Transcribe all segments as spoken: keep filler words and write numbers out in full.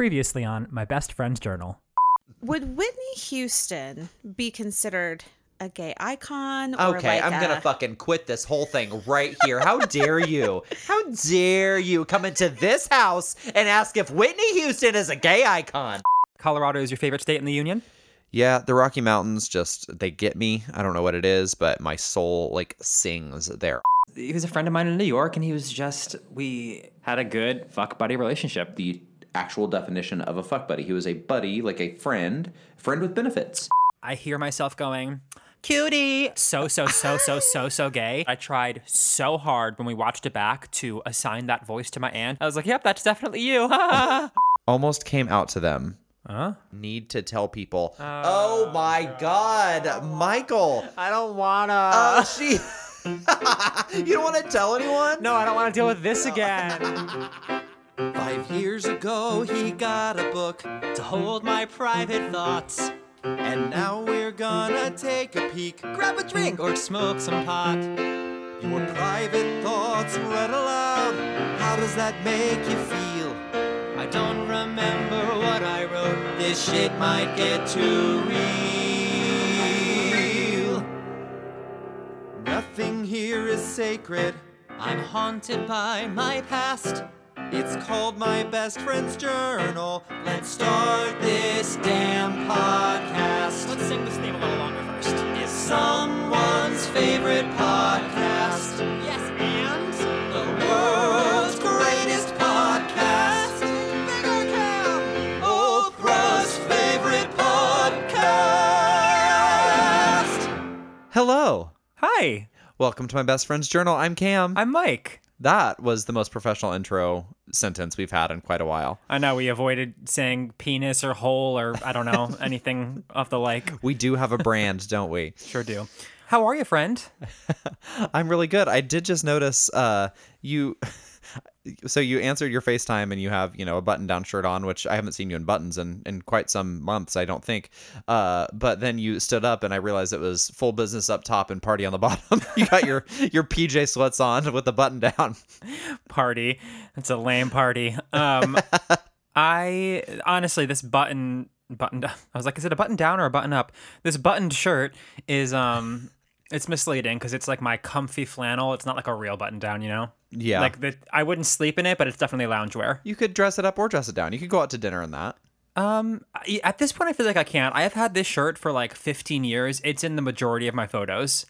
Previously on My Best Friend's Journal. Would Whitney Houston be considered a gay icon? Or okay, like I'm a... going to fucking quit this whole thing right here. How dare you? How dare you come into this house and ask if Whitney Houston is a gay icon? Colorado is your favorite state in the Union? Yeah, the Rocky Mountains just, they get me. I don't know what it is, but my soul, like, sings there. He was a friend of mine in New York, and he was just, we had a good fuck buddy relationship. The actual definition of a fuck buddy. He was a buddy, like a friend, friend with benefits. I hear myself going, cutie, so, so, so, so, so, so gay. I tried so hard when we watched it back to assign that voice to my aunt. I was like, yep, that's definitely you. Almost came out to them. Huh? Need to tell people. Uh, oh my no. God, Michael. I don't wanna. Oh, uh, she... You don't want to tell anyone? No, I don't want to deal with this again. Five years ago, he got a book to hold my private thoughts. And now we're gonna take a peek, grab a drink, or smoke some pot. Your private thoughts read aloud. How does that make you feel? I don't remember what I wrote. This shit might get too real. Nothing here is sacred. I'm haunted by my past. It's called My Best Friend's Journal. Let's start this damn podcast. Let's sing this theme a little longer first. It's someone's favorite podcast. Yes, and? The world's greatest podcast. Big O Cam. Oprah's favorite podcast. Hello. Hi. Welcome to My Best Friend's Journal. I'm Cam. I'm Mike. That was the most professional intro sentence we've had in quite a while. I know, we avoided saying penis or hole or, I don't know, anything of the like. We do have a brand, don't we? Sure do. How are you, friend? I'm really good. I did just notice uh, you... So you answered your FaceTime and you have, you know, a button-down shirt on, which I haven't seen you in buttons in, in quite some months, I don't think. Uh, but then you stood up and I realized it was full business up top and party on the bottom. You got your, your P J sweats on with the button down. Party. It's a lame party. Um, I honestly, this button buttoned up. I was like, is it a button down or a button up? This buttoned shirt is um. It's misleading because it's like my comfy flannel. It's not like a real button down, you know? Yeah. Like the, I wouldn't sleep in it, but it's definitely loungewear. You could dress it up or dress it down. You could go out to dinner in that. Um, at this point, I feel like I can't. I have had this shirt for like fifteen years. It's in the majority of my photos.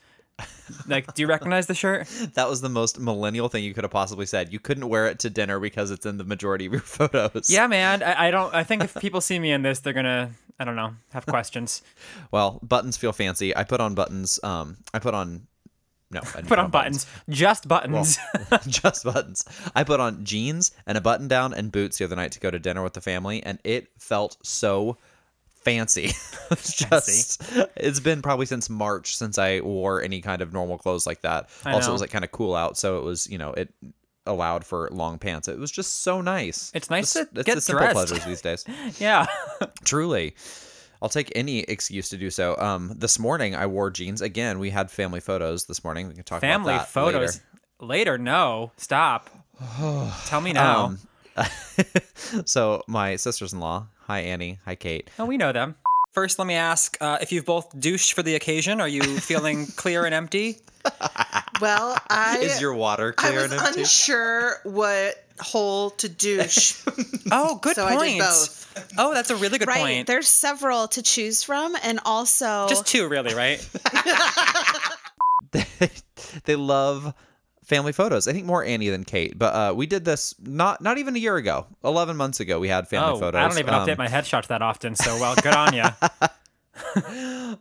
Like, do you recognize the shirt? That was the most millennial thing you could have possibly said. You couldn't wear it to dinner because it's in the majority of your photos. Yeah, man. I, I don't. I think if people see me in this, they're gonna, I don't know, have questions. Well, buttons feel fancy. I put on buttons. Um, I put on. No, I put on, on buttons. buttons. Just buttons. Well, just buttons. I put on jeans and a button down and boots the other night to go to dinner with the family, and it felt so fancy. Just fancy. It's been probably since March since I wore any kind of normal clothes like that. I also know. It was like kind of cool out, so it was, you know, it allowed for long pants. It was just so nice. It's nice just, to it's get the simple dressed. Pleasures these days. Yeah. Truly. I'll take any excuse to do so. Um, this morning I wore jeans. Again, we had family photos this morning. We can talk family about that family photos later. later. No, stop. Tell me now. Um, so my sisters-in-law, hi Annie, hi Kate. Oh, we know them. First, let me ask uh, if you've both douched for the occasion. Are you feeling clear and empty? Well, I is your water clear I was and empty? Unsure what hole to douche. Oh, good so point. I did both. Oh, that's a really good right. point. There's several to choose from, and also just two, really, right? they, they love. Family photos. I think more Annie than Kate, but uh, we did this not not even a year ago. Eleven months ago, we had family oh, photos. I don't even um, update my headshots that often, so well, good on ya.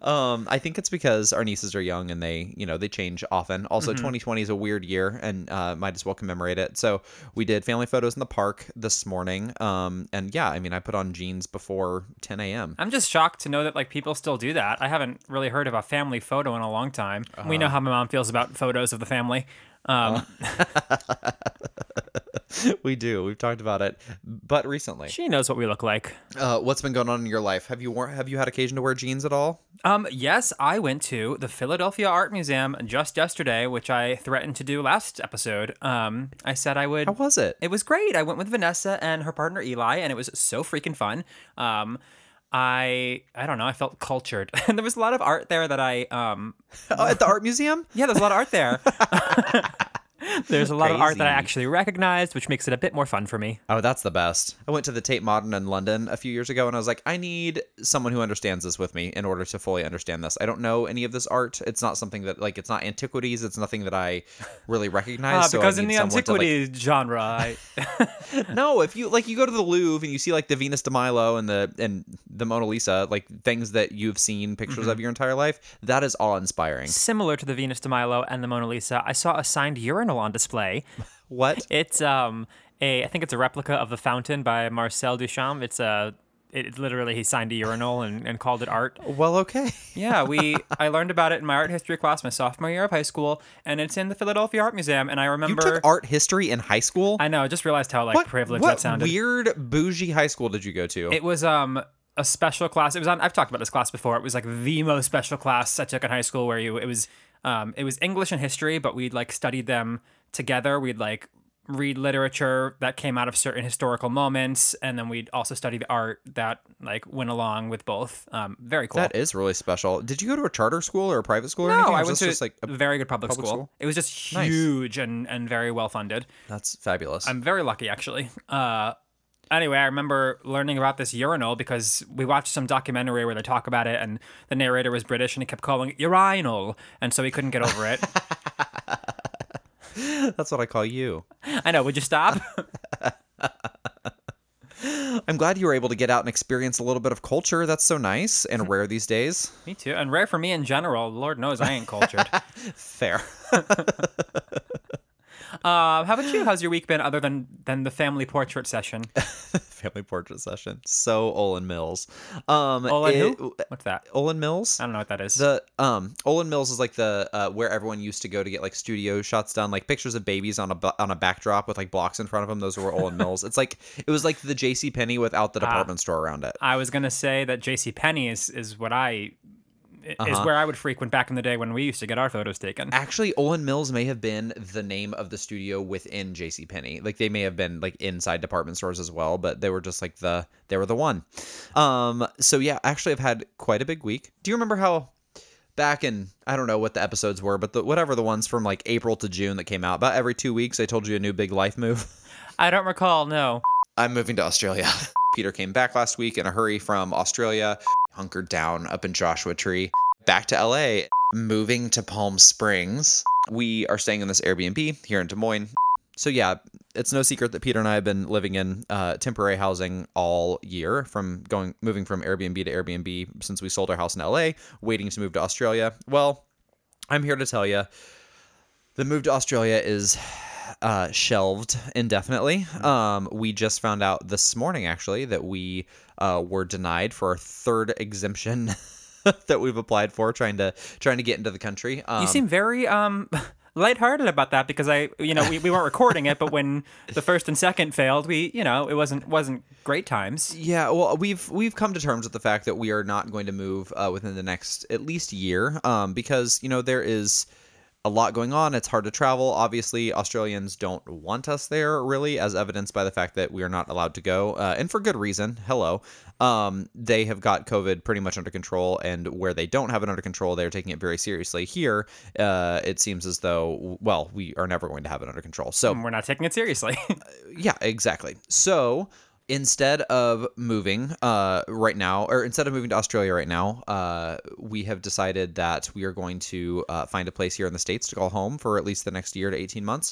um, I think it's because our nieces are young and they, you know, they change often. Also, mm-hmm. twenty twenty is a weird year, and uh, might as well commemorate it. So we did family photos in the park this morning. Um, and yeah, I mean, I put on jeans before ten a.m. I'm just shocked to know that like people still do that. I haven't really heard of a family photo in a long time. Uh-huh. We know how my mom feels about photos of the family. Um, We do. We've talked about it, but recently. She knows what we look like. Uh, what's been going on in your life? Have you worn, have you had occasion to wear jeans at all? Um, yes, I went to the Philadelphia Art Museum just yesterday, which I threatened to do last episode. Um, I said I would. How was it? It was great. I went with Vanessa and her partner Eli, and it was so freaking fun. Um, I I don't know. I felt cultured, and there was a lot of art there that I um. Oh, at the art museum? Yeah, there's a lot of art there. There's a lot Crazy. Of art that I actually recognized, which makes it a bit more fun for me. Oh, that's the best. I went to the Tate Modern in London a few years ago, and I was like, I need someone who understands this with me in order to fully understand this. I don't know any of this art. It's not something that, like, it's not antiquities. It's nothing that I really recognize. Uh, because so in the antiquities to, like... genre, I... No, if you, like, you go to the Louvre and you see, like, the Venus de Milo and the, and the Mona Lisa, like, things that you've seen pictures mm-hmm. of your entire life, that is awe-inspiring. Similar to the Venus de Milo and the Mona Lisa, I saw a signed urinal on display. What? It's um a I think it's a replica of the fountain by Marcel Duchamp. It's a it, it literally he signed a urinal and, and called it art. Well, okay. Yeah, we I learned about it in my art history class my sophomore year of high school, and it's in the Philadelphia Art Museum. And I remember you took art history in high school. I know. I just realized how like what, privileged what that sounded. What weird bougie high school did you go to? It was um. a special class. It was on, I've talked about this class before. It was like the most special class I took in high school where you, it was, um, it was English and history, but we'd like studied them together. We'd like read literature that came out of certain historical moments. And then we'd also study the art that like went along with both. Um, very cool. That is really special. Did you go to a charter school or a private school or no, anything? No, I went to just like a very good public, public school. school. It was just huge nice. and, and very well funded. That's fabulous. I'm very lucky actually. Uh, Anyway, I remember learning about this urinal because we watched some documentary where they talk about it, and the narrator was British, and he kept calling it urinal, and so we couldn't get over it. That's what I call you. I know. Would you stop? I'm glad you were able to get out and experience a little bit of culture. That's so nice and rare these days. Me too. And rare for me in general. Lord knows I ain't cultured. Fair. Uh, how about you? How's your week been other than, than the family portrait session? Family portrait session. So Olan Mills. Um, Olan it, who? What's that? Olan Mills? I don't know what that is. The um, Olan Mills is like the uh, where everyone used to go to get like studio shots done, like pictures of babies on a on a backdrop with like blocks in front of them. Those were Olan Mills. It's like it was like the JCPenney without the department uh, store around it. I was gonna say that JCPenney is is what I. Uh-huh. Is where I would frequent back in the day when we used to get our photos taken. Actually, Olan Mills may have been the name of the studio within JCPenney. Like they may have been like inside department stores as well, but they were just like the they were the one. Um, so yeah, actually, I've had quite a big week. Do you remember how back in I don't know what the episodes were, but the, whatever the ones from like April to June that came out about every two weeks, I told you a new big life move. I don't recall. No, I'm moving to Australia. Peter came back last week in a hurry from Australia. Hunkered down up in Joshua Tree, back to L A, moving to Palm Springs. We are staying in this Airbnb here in Des Moines. So yeah, it's no secret that Peter and I have been living in uh, temporary housing all year, from going moving from Airbnb to Airbnb since we sold our house in L A, waiting to move to Australia. Well, I'm here to tell you, the move to Australia is uh, shelved indefinitely. Um, we just found out this morning, actually, that we Uh, were denied for our third exemption that we've applied for, trying to trying to get into the country. Um, you seem very um, lighthearted about that because I, you know, we, we weren't recording it, but when the first and second failed, we, you know, it wasn't wasn't great times. Yeah, well, we've we've come to terms with the fact that we are not going to move uh, within the next at least year um, because you know there is a lot going on. It's hard to travel. Obviously, Australians don't want us there, really, as evidenced by the fact that we are not allowed to go. Uh, and for good reason. Hello. Um, they have got COVID pretty much under control. And where they don't have it under control, they're taking it very seriously. Here, uh, it seems as though, well, we are never going to have it under control. So we're not taking it seriously. Yeah, exactly. So instead of moving uh, right now, or instead of moving to Australia right now, uh, we have decided that we are going to uh, find a place here in the States to call home for at least the next year to eighteen months.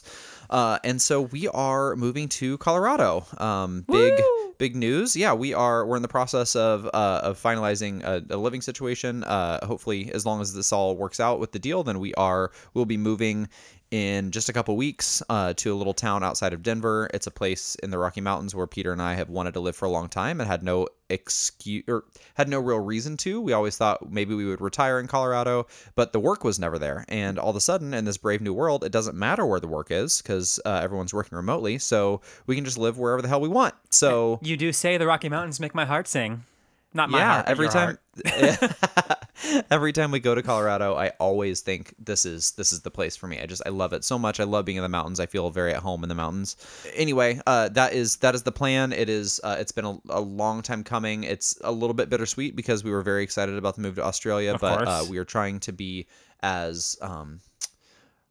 Uh, and so we are moving to Colorado. Um, big, big news. Yeah, we are. We're in the process of uh, of finalizing a, a living situation. Uh, hopefully, as long as this all works out with the deal, then we are we'll be moving in just a couple weeks uh, to a little town outside of Denver. It's a place in the Rocky Mountains where Peter and I have wanted to live for a long time and had no excuse or had no real reason to. We always thought maybe we would retire in Colorado, but the work was never there. And all of a sudden in this brave new world, it doesn't matter where the work is because uh, everyone's working remotely. So we can just live wherever the hell we want. So you do say the Rocky Mountains make my heart sing. Not my yeah, heart, every time every time we go to Colorado, I always think this is this is the place for me. I just I love it so much. I love being in the mountains. I feel very at home in the mountains. Anyway, uh, that is that is the plan. It is uh, it's been a, a long time coming. It's a little bit bittersweet because we were very excited about the move to Australia, of but uh, we are trying to be as um,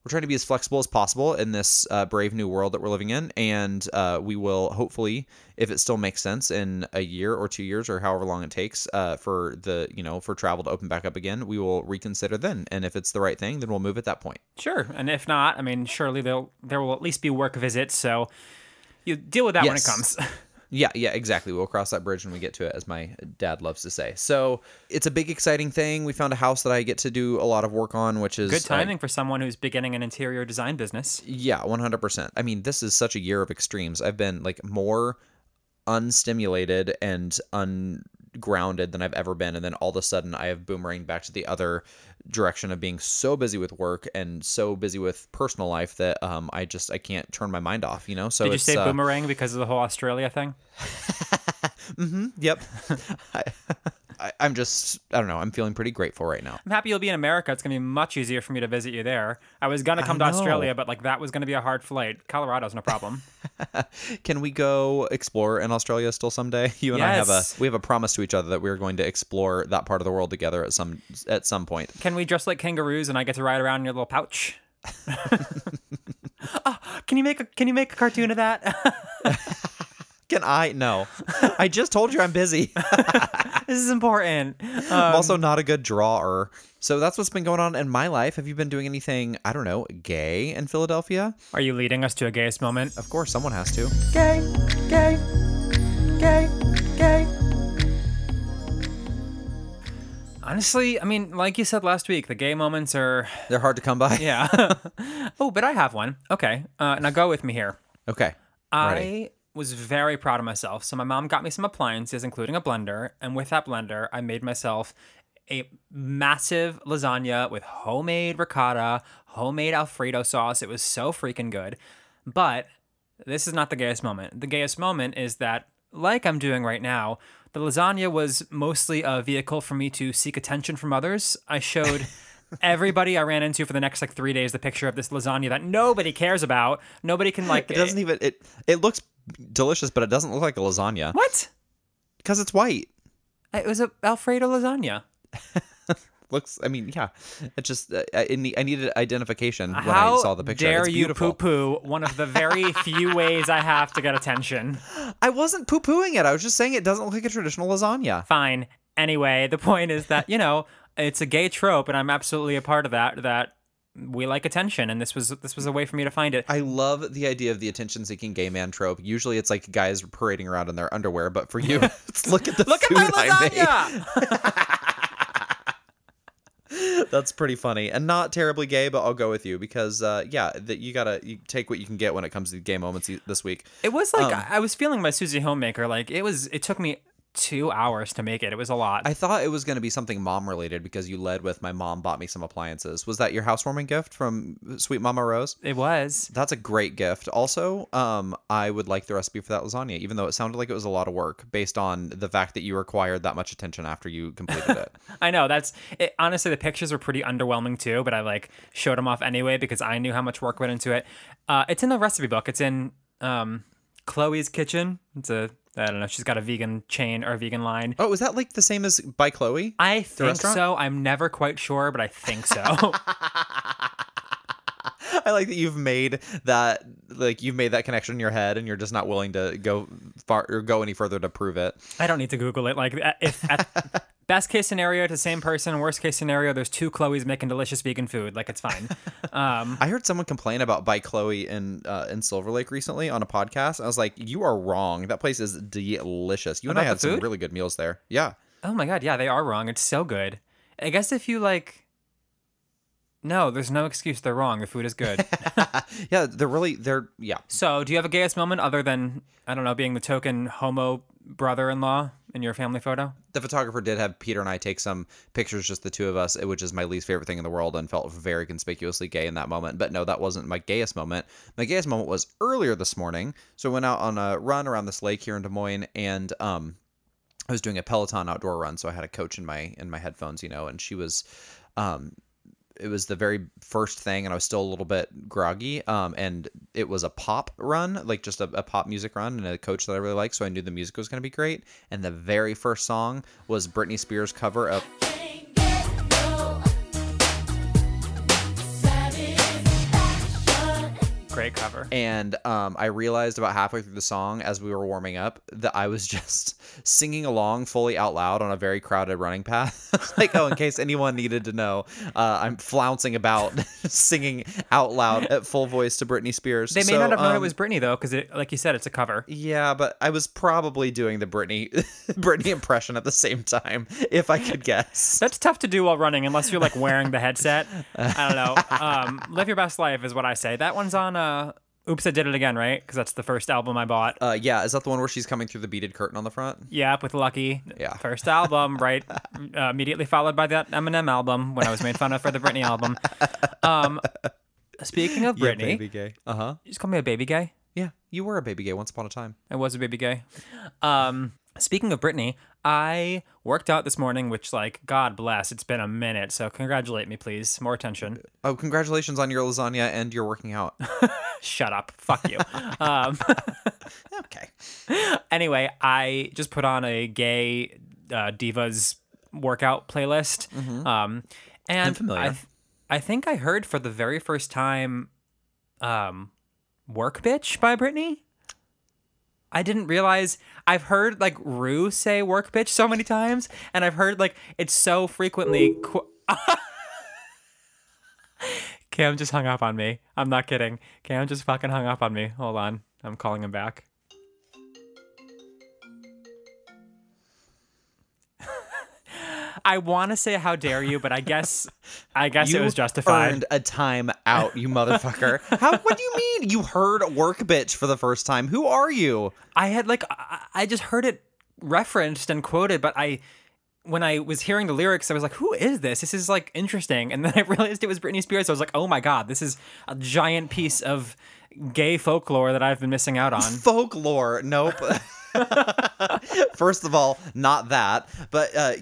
we're trying to be as flexible as possible in this uh, brave new world that we're living in, and uh, we will hopefully, if it still makes sense in a year or two years or however long it takes uh, for the, you know, for travel to open back up again, we will reconsider then. And if it's the right thing, then we'll move at that point. Sure. And if not, I mean, surely there'll, there will at least be work visits. So you deal with that yes. when it comes. Yeah, yeah, exactly. We'll cross that bridge when we get to it, as my dad loves to say. So it's a big, exciting thing. We found a house that I get to do a lot of work on, which is... Good timing uh, for someone who's beginning an interior design business. Yeah, one hundred percent. I mean, this is such a year of extremes. I've been like more unstimulated and ungrounded than I've ever been. And then all of a sudden I have boomeranged back to the other direction of being so busy with work and so busy with personal life that um, I just, I can't turn my mind off, you know? So Did you it's, say uh, boomerang because of the whole Australia thing? mm-hmm. Yep. I, I, I'm just, I don't know. I'm feeling pretty grateful right now. I'm happy you'll be in America. It's going to be much easier for me to visit you there. I was going to come I to know. Australia, but like that was going to be a hard flight. Colorado's no problem. Can we go explore in Australia still someday? You and yes. I have a, we have a promise to each other that we're going to explore that part of the world together at some, at some point. Can we dress like kangaroos and I get to ride around in your little pouch? oh, can you make a, can you make a cartoon of that? Can I? No. I just told you I'm busy. This is important. Um, I'm also not a good drawer. So that's what's been going on in my life. Have you been doing anything, I don't know, gay in Philadelphia? Are you leading us to a gayest moment? Of course, someone has to. Gay, gay, gay, gay. Honestly, I mean, like you said last week, the gay moments are... They're hard to come by. Yeah. Oh, but I have one. Okay. Uh, now go with me here. Okay. I... Ready. was very proud of myself. So my mom got me some appliances, including a blender. And with that blender, I made myself a massive lasagna with homemade ricotta, homemade Alfredo sauce. It was so freaking good. But this is not the gayest moment. The gayest moment is that, like I'm doing right now, the lasagna was mostly a vehicle for me to seek attention from others. I showed... Everybody I ran into for the next like three days the picture of this lasagna that nobody cares about. Nobody can like it doesn't it, even it it looks delicious, but it doesn't look like a lasagna. What? Because it's white. It was a Alfredo lasagna. Looks, I mean, yeah, it just uh, I, I needed identification when How I saw the picture. How dare you poo-poo one of the very few ways I have to get attention. I wasn't poo-pooing it. I was just saying it doesn't look like a traditional lasagna. Fine. Anyway, the point is that, you know, it's a gay trope, and I'm absolutely a part of that, that we like attention, and this was this was a way for me to find it. I love the idea of the attention-seeking gay man trope. Usually it's like guys parading around in their underwear, but for you, it's look at the look food at my lasagna! That's pretty funny. And not terribly gay, but I'll go with you, because, uh, yeah, that you gotta you take what you can get when it comes to gay moments this week. It was like, um, I was feeling my Susie Homemaker, like, it was, it took me... two hours to make it. It was a lot. I thought it was going to be something mom related because you led with my mom bought me some appliances. Was that your housewarming gift from Sweet Mama Rose? It was. That's a great gift. Also, um, I would like the recipe for that lasagna, even though it sounded like it was a lot of work based on the fact that you required that much attention after you completed it. I know. That's it. Honestly, the pictures were pretty underwhelming too, but I like showed them off anyway because I knew how much work went into it. Uh, it's in the recipe book. It's in um, Chloe's Kitchen. It's a I don't know. She's got a vegan chain or a vegan line. Oh, is that like the same as By Chloe? I think so. I'm never quite sure, but I think so. I like that you've made that like you've made that connection in your head, and you're just not willing to go far or go any further to prove it. I don't need to Google it. Like, if at best case scenario, it's the same person. Worst case scenario, there's two Chloes making delicious vegan food. Like, it's fine. Um, I heard someone complain about By Chloe in uh, in Silver Lake recently on a podcast. I was like, you are wrong. That place is delicious. You and I had some really good meals there. Yeah. Oh my god. Yeah, they are wrong. It's so good. I guess if you like. No, there's no excuse. They're wrong. The food is good. yeah, they're really, they're, yeah. So, do you have a gayest moment other than, I don't know, being the token homo brother-in-law in your family photo? The photographer did have Peter and I take some pictures, just the two of us, which is my least favorite thing in the world and felt very conspicuously gay in that moment. But no, that wasn't my gayest moment. My gayest moment was earlier this morning. So, I went out on a run around this lake here in Des Moines and, um, I was doing a Peloton outdoor run. So I had a coach in my, in my headphones, you know, and she was, um, it was the very first thing and I was still a little bit groggy. Um, and it was a pop run, like just a, a pop music run and a coach that I really like. So I knew the music was going to be great. And the very first song was Britney Spears' cover of... Great cover. And um, I realized about halfway through the song as we were warming up that I was just singing along fully out loud on a very crowded running path. Like, oh, in case anyone needed to know, uh, I'm flouncing about singing out loud at full voice to Britney Spears. They may so, not have known um, it was Britney, though, because like you said, it's a cover. Yeah, but I was probably doing the Britney Britney impression at the same time, if I could guess. That's tough to do while running unless you're like wearing the headset. I don't know. Um, live your best life is what I say. That one's on... Uh, Uh, Oops, I Did It Again, right? Because that's the first album I bought. Uh, yeah, is that the one where she's coming through the beaded curtain on the front? Yeah, with Lucky. Yeah. First album, right? Uh, immediately followed by that Eminem album when I was made fun of for the Britney album. Um, speaking of Britney. Yeah, baby gay. Uh-huh. You just call me a baby gay? Yeah, you were a baby gay once upon a time. I was a baby gay. Um, speaking of Britney, I worked out this morning, which, like, God bless, it's been a minute. So congratulate me, please. More attention. Oh, congratulations on your lasagna and your working out. Shut up. Fuck you. um, okay. Anyway, I just put on a gay uh, divas workout playlist. Mm-hmm. Um, and I'm familiar. I, th- I think I heard for the very first time um, Work Bitch by Britney. I didn't realize I've heard like Rue say work bitch so many times and I've heard like it's so frequently. Qu- Cam just hung up on me. I'm not kidding. Cam just fucking hung up on me. Hold on. I'm calling him back. I want to say how dare you, but I guess I guess you it was justified. You earned a time out, you motherfucker. How? What do you mean you heard work bitch for the first time? Who are you? I had like, I just heard it referenced and quoted, but I, when I was hearing the lyrics, I was like, who is this? This is like interesting. And then I realized it was Britney Spears. So I was like, oh my God, this is a giant piece of gay folklore that I've been missing out on. Folklore? Nope. First of all, not that, but uh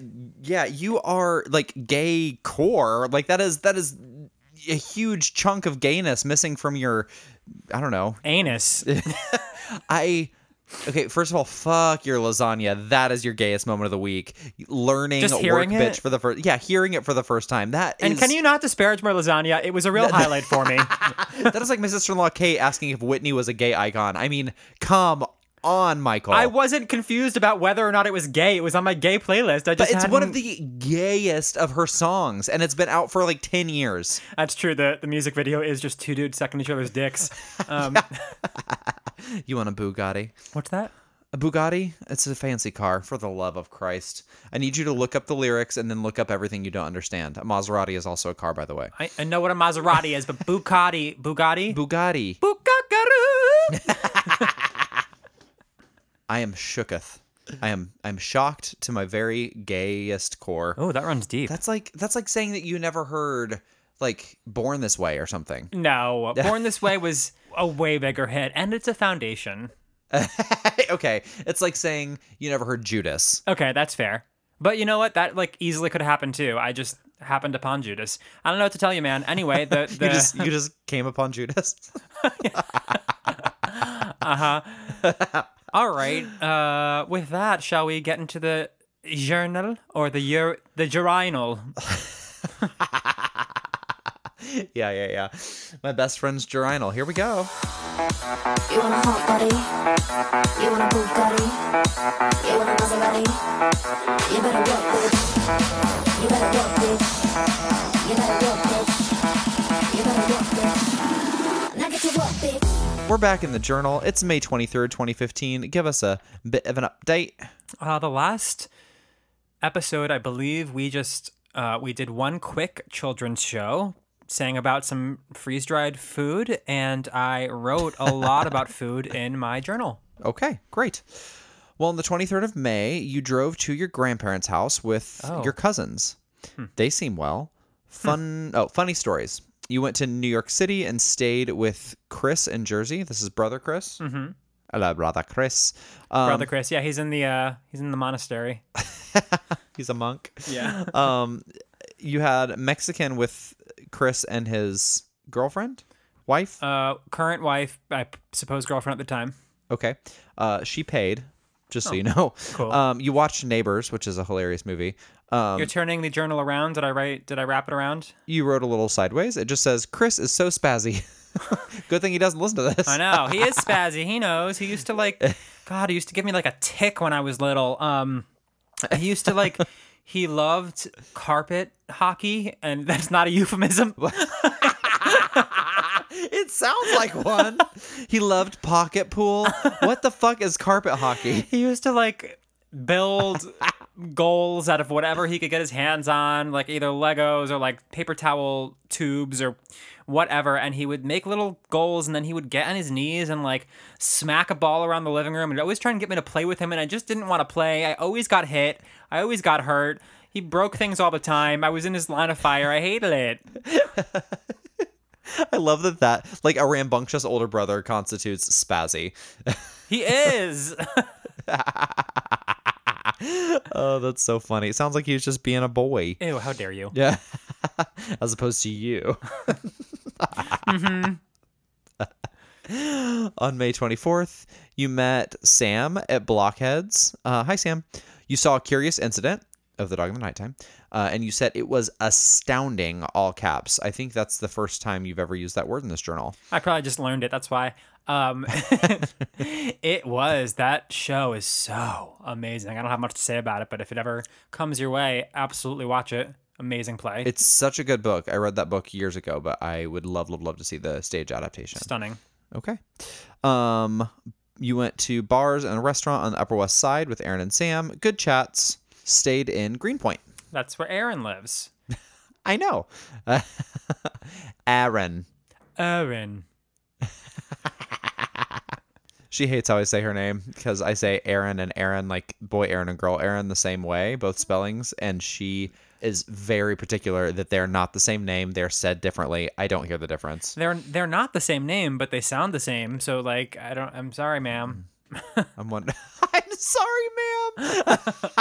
yeah, you are like gay core, like that is that is a huge chunk of gayness missing from your I don't know anus. I okay first of all, fuck your lasagna. That is your gayest moment of the week, learning just hearing work it? Bitch for the first yeah hearing it for the first time. That and is, can you not disparage my lasagna? It was a real that, highlight for me. That is like my sister-in-law Kate asking if Whitney was a gay icon. I mean, come on on Michael. I wasn't confused about whether or not it was gay. It was on my gay playlist. I just but it's hadn't... one of the gayest of her songs, and it's been out for like ten years. That's true. The the music video is just two dudes sucking each other's dicks. Um You want a Bugatti? What's that? A Bugatti? It's a fancy car, for the love of Christ. I need you to look up the lyrics and then look up everything you don't understand. A Maserati is also a car, by the way. I, I know what a Maserati is, but Bugatti Bugatti? Bugatti. Bugatti. I am shooketh. I am I'm shocked to my very gayest core. Oh, that runs deep. That's like that's like saying that you never heard like Born This Way or something. No, Born This Way was a way bigger hit, and it's a foundation. Okay, it's like saying you never heard Judas. Okay, that's fair. But you know what? That like easily could have happened too. I just happened upon Judas. I don't know what to tell you, man. Anyway, the, the... you just you just came upon Judas. uh huh. All right. Uh, with that, shall we get into the journal or the ur- the urinal? yeah, yeah, yeah. My best friend's urinal. Here we go. You want a hot body? You want a Bugatti? You want a Maserati? You better work with it. You better work with it. You better work with it. You better work with it. Now get to work, bitch. We're back in the journal. It's May twenty-third, twenty fifteen. Give us a bit of an update. Uh, the last episode, I believe, we just uh, we did one quick children's show sang about some freeze-dried food, and I wrote a lot about food in my journal. Okay, great. Well, on the twenty-third of May, you drove to your grandparents' house with oh. your cousins. Hmm. They seem well. Fun. Hmm. Oh, funny stories. You went to New York City and stayed with Chris in Jersey. This is brother Chris. Mm-hmm. Hello, brother Chris. Um, brother Chris. Yeah, he's in the uh, he's in the monastery. He's a monk. Yeah. um, you had Mexican with Chris and his girlfriend, wife, uh, current wife, I suppose, girlfriend at the time. Okay. Uh, she paid. Just oh, so you know. Cool. Um, you watched Neighbors, which is a hilarious movie. Um, You're turning the journal around. Did I write? Did I wrap it around? You wrote a little sideways. It just says, Chris is so spazzy. Good thing he doesn't listen to this. I know. He is spazzy. He knows. He used to like, God, he used to give me like a tick when I was little. Um, he used to like, he loved carpet hockey. And that's not a euphemism. It sounds like one. He loved pocket pool. What the fuck is carpet hockey? He used to like build goals out of whatever he could get his hands on, like either Legos or like paper towel tubes or whatever. And he would make little goals, and then he would get on his knees and like smack a ball around the living room. And always trying to get me to play with him, and I just didn't want to play. I always got hit. I always got hurt. He broke things all the time. I was in his line of fire. I hated it. I love that that, like, a rambunctious older brother constitutes spazzy. He is! Oh, that's so funny. It sounds like he was just being a boy. Ew, how dare you. Yeah. As opposed to you. Mm-hmm. On May twenty-fourth, you met Sam at Blockheads. Uh, hi, Sam. You saw a curious incident of the dog in the nighttime, uh, and you said it was astounding, all caps. I think that's the first time you've ever used that word in this journal. I probably just learned it. That's why. Um, it was. That show is so amazing. I don't have much to say about it, but if it ever comes your way, absolutely watch it. Amazing play. It's such a good book. I read that book years ago, but I would love, love, love to see the stage adaptation. Stunning. Okay. Um, you went to bars and a restaurant on the Upper West Side with Aaron and Sam. Good chats. Stayed in Greenpoint. That's where Aaron lives. I know. Uh, Aaron. Aaron. She hates how I say her name because I say Aaron and Aaron, like boy Aaron and girl Aaron, the same way, both spellings. And she is very particular that they're not the same name. They're said differently. I don't hear the difference. They're they're not the same name, but they sound the same. So like, I don't. I'm sorry, ma'am. I'm wondering. I'm sorry, ma'am.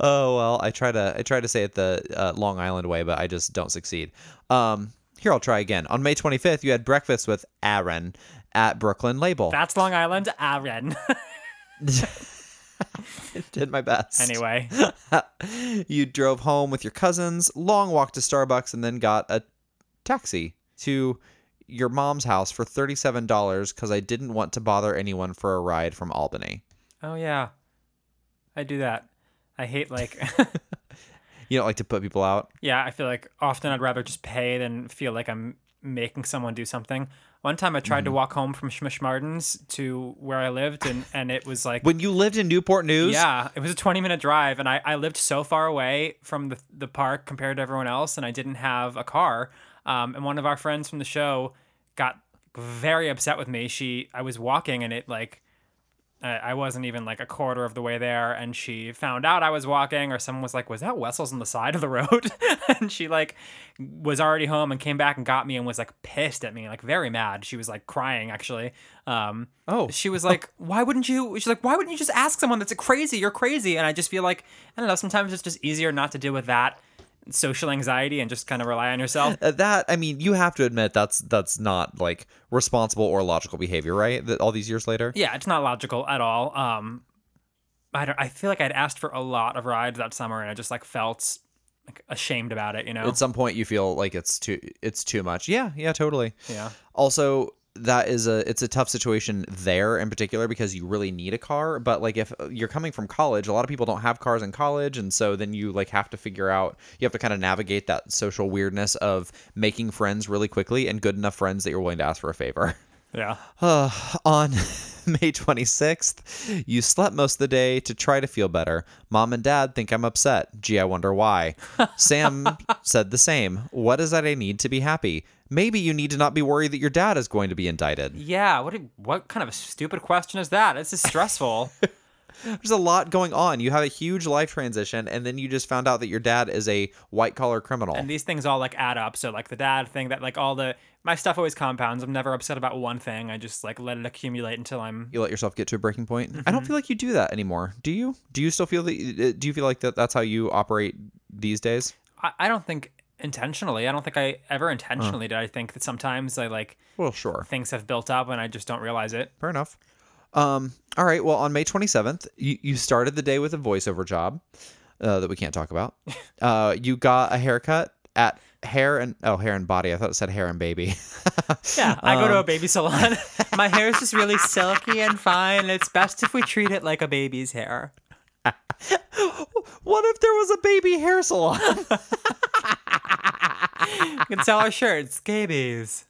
Oh, well, I try to I try to say it the uh, Long Island way, but I just don't succeed. Um, here, I'll try again. On May twenty-fifth, you had breakfast with Aaron at Brooklyn Label. That's Long Island, Aaron. Did my best. Anyway. You drove home with your cousins, long walk to Starbucks, and then got a taxi to your mom's house for thirty-seven dollars because I didn't want to bother anyone for a ride from Albany. Oh, yeah. I do that. I hate, like... You don't like to put people out? Yeah, I feel like often I'd rather just pay than feel like I'm making someone do something. One time I tried mm. to walk home from Schmishmartin's to where I lived, and, and it was like... When you lived in Newport News? Yeah, it was a twenty-minute drive, and I, I lived so far away from the, the park compared to everyone else, and I didn't have a car. Um, and one of our friends from the show got very upset with me. She, I was walking and it like, uh, I wasn't even like a quarter of the way there. And she found out I was walking, or someone was like, was that Wessel's on the side of the road? And she like was already home and came back and got me and was like pissed at me, like very mad. She was like crying actually. Um, oh, she was like, why wouldn't you, she's like, why wouldn't you just ask someone that's crazy? You're crazy. And I just feel like, I don't know, sometimes it's just easier not to deal with that social anxiety and just kind of rely on yourself. That, I mean, you have to admit that's that's not like responsible or logical behavior, right? That all these years later. Yeah, it's not logical at all. Um, I don't. I feel like I'd asked for a lot of rides that summer, and I just like felt like ashamed about it. You know, at some point you feel like it's too it's too much. Yeah, yeah, totally. Yeah. Also, that is a it's a tough situation there in particular because you really need a car. But like if you're coming from college, a lot of people don't have cars in college. And so then you like have to figure out, you have to kind of navigate that social weirdness of making friends really quickly and good enough friends that you're willing to ask for a favor. Yeah. Uh, on May twenty-sixth, you slept most of the day to try to feel better. Mom and Dad think I'm upset. Gee, I wonder why. Sam said the same. What is that I need to be happy? Maybe you need to not be worried that your dad is going to be indicted. Yeah. What, what kind of a stupid question is that? It's just stressful. There's a lot going on. You have a huge life transition, and then you just found out that your dad is a white-collar criminal. And these things all, like, add up. So, like, the dad thing, that, like, all the... My stuff always compounds. I'm never upset about one thing. I just, like, let it accumulate until I'm... You let yourself get to a breaking point? Mm-hmm. I don't feel like you do that anymore. Do you? Do you still feel that... Do you feel like that that's how you operate these days? I, I don't think... intentionally I don't think I ever intentionally uh. did. I think that sometimes I like well sure things have built up and I just don't realize it. Fair enough. Um all right, well, on May twenty-seventh you, you started the day with a voiceover job uh, that we can't talk about. Uh you got a haircut at hair and oh hair and body I thought it said hair and baby. Yeah, I go um, to a baby salon. My hair is just really silky and fine. It's best if we treat it like a baby's hair. What if there was a baby hair salon? You can sell our shirts. Gaybies.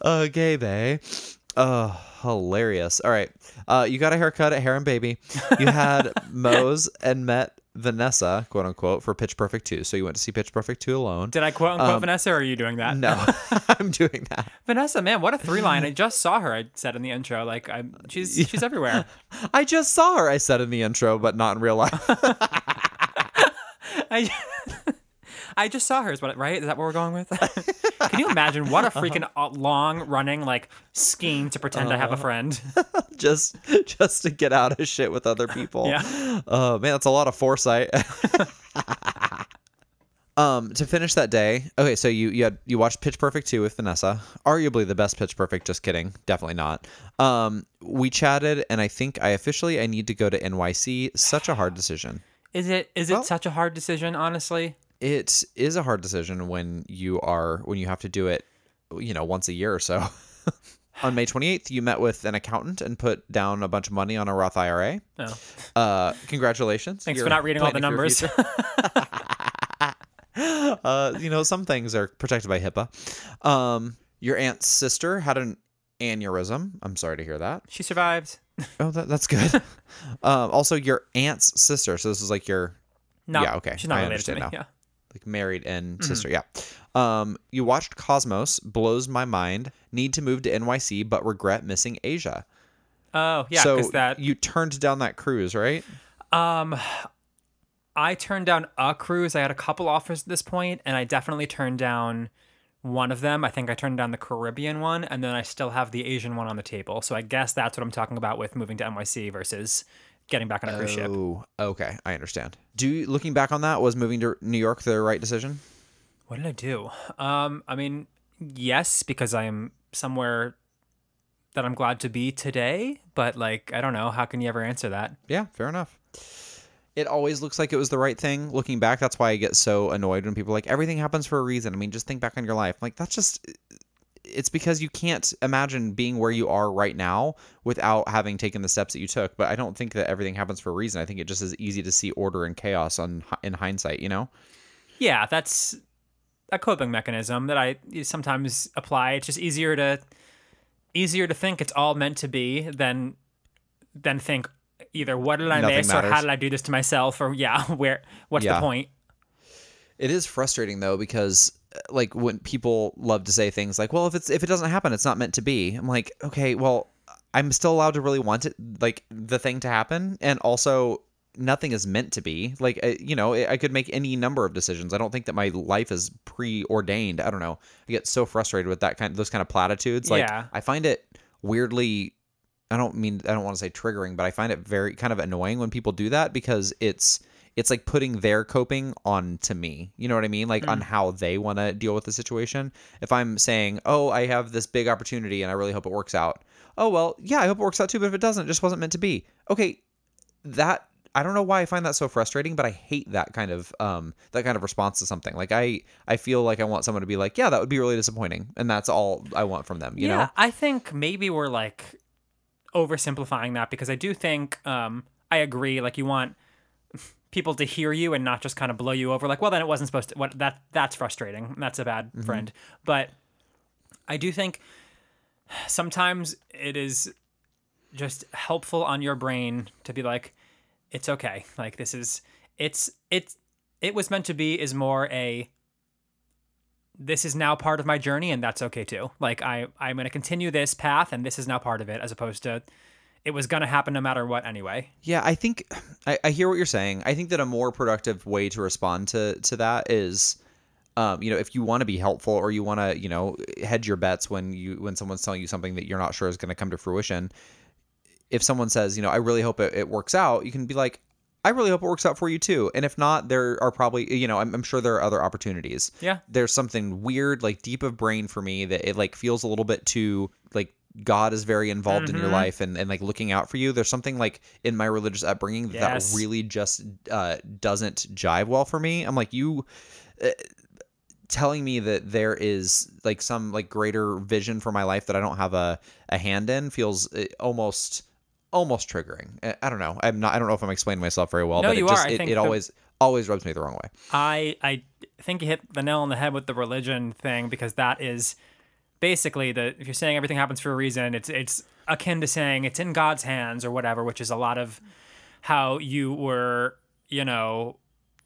Uh, gay bay. Oh, hilarious. All right. Uh, you got a haircut at Hair and Baby. You had Moe's and met Vanessa, quote unquote, for Pitch Perfect two. So you went to see Pitch Perfect two alone. Did I quote unquote um, Vanessa, or are you doing that? No, I'm doing that. Vanessa, man, what a three line. I just saw her, I said in the intro. Like, I'm, she's yeah. she's everywhere. I just saw her, I said in the intro, but not in real life. I I just saw her, is what, right? Is that what we're going with? Can you imagine what a freaking uh, long running like scheme to pretend uh, I have a friend? Just just to get out of shit with other people. Yeah. Oh, uh, man, that's a lot of foresight. Um, to finish that day, okay, so you you, had, you watched Pitch Perfect two with Vanessa. Arguably the best Pitch Perfect, just kidding. Definitely not. Um, we chatted, and I think I officially, I need to go to N Y C. Such a hard decision. Is it? Is it well, such a hard decision, honestly? It is a hard decision when you are when you have to do it, you know, once a year or so. On May twenty-eighth, you met with an accountant and put down a bunch of money on a Roth I R A. Oh. Uh, congratulations. Thanks You're for not reading all the numbers. uh, you know, some things are protected by HIPAA. Um, your aunt's sister had an aneurysm. I'm sorry to hear that. She survived. Oh, that, that's good. um, also, your aunt's sister. So this is like your... No, yeah, okay. She's not I related to me. Now. Yeah. Like married and sister, mm-hmm. yeah. Um, you watched Cosmos, Blows My Mind, Need to Move to N Y C, but Regret Missing Asia. Oh, yeah. So that... you turned down that cruise, right? Um, I turned down a cruise. I had a couple offers at this point, and I definitely turned down one of them. I think I turned down the Caribbean one, and then I still have the Asian one on the table. So I guess that's what I'm talking about with moving to N Y C versus... getting back on a cruise ship. Oh, okay. I understand. Do you, looking back on that, was moving to New York the right decision? What did I do? Um, I mean, yes, because I am somewhere that I'm glad to be today, but like, I don't know. How can you ever answer that? Yeah, fair enough. It always looks like it was the right thing. Looking back, that's why I get so annoyed when people are like, everything happens for a reason. I mean, just think back on your life. I'm like, that's just... It's because you can't imagine being where you are right now without having taken the steps that you took. But I don't think that everything happens for a reason. I think it just is easy to see order and chaos on in hindsight, you know? Yeah, that's a coping mechanism that I sometimes apply. It's just easier to easier to think it's all meant to be than than think either what did I Nothing miss matters. Or how did I do this to myself or yeah, where what's yeah. the point? It is frustrating though because like when people love to say things like, well, if it's, if it doesn't happen, it's not meant to be. I'm like, okay, well, I'm still allowed to really want it, like the thing to happen. And also nothing is meant to be like, I, you know, I could make any number of decisions. I don't think that my life is preordained. I don't know. I get so frustrated with that kind of, those kind of platitudes. Like yeah. I find it weirdly, I don't mean, I don't want to say triggering, but I find it very kind of annoying when people do that because it's, It's like putting their coping on to me. You know what I mean? Like mm. on how they want to deal with the situation. If I'm saying, oh, I have this big opportunity and I really hope it works out. Oh, well, yeah, I hope it works out too. But if it doesn't, it just wasn't meant to be. Okay. That, I don't know why I find that so frustrating, but I hate that kind of, um, that kind of response to something. Like I, I feel like I want someone to be like, yeah, that would be really disappointing. And that's all I want from them. You yeah, know? I think maybe we're like oversimplifying that because I do think, um, I agree. Like you want people to hear you and not just kind of blow you over like, well, then it wasn't supposed to, what that that's frustrating. That's a bad mm-hmm. friend. But I do think sometimes it is just helpful on your brain to be like, it's okay. Like this is, it's, it's, it was meant to be is more a, this is now part of my journey and that's okay too. Like I, I'm going to continue this path and this is now part of it, as opposed to it was going to happen no matter what anyway. Yeah. I think I, I hear what you're saying. I think that a more productive way to respond to, to that is, um, you know, if you want to be helpful or you want to, you know, hedge your bets when you, when someone's telling you something that you're not sure is going to come to fruition, if someone says, you know, I really hope it, it works out, you can be like, I really hope it works out for you too. And if not, there are probably, you know, I'm, I'm sure there are other opportunities. Yeah. There's something weird, like deep of brain for me that it like feels a little bit too like God is very involved mm-hmm. in your life and, and like looking out for you. There's something like in my religious upbringing that, yes. that really just uh, doesn't jive well for me. I'm like, you uh, telling me that there is like some like greater vision for my life that I don't have a, a hand in feels almost... almost triggering. I don't know. I'm not, I don't know if I'm explaining myself very well, no, but it, you just, are. I it, think it the, always, always rubs me the wrong way. I, I think you hit the nail on the head with the religion thing, because that is basically the, if you're saying everything happens for a reason, it's, it's akin to saying it's in God's hands or whatever, which is a lot of how you were, you know,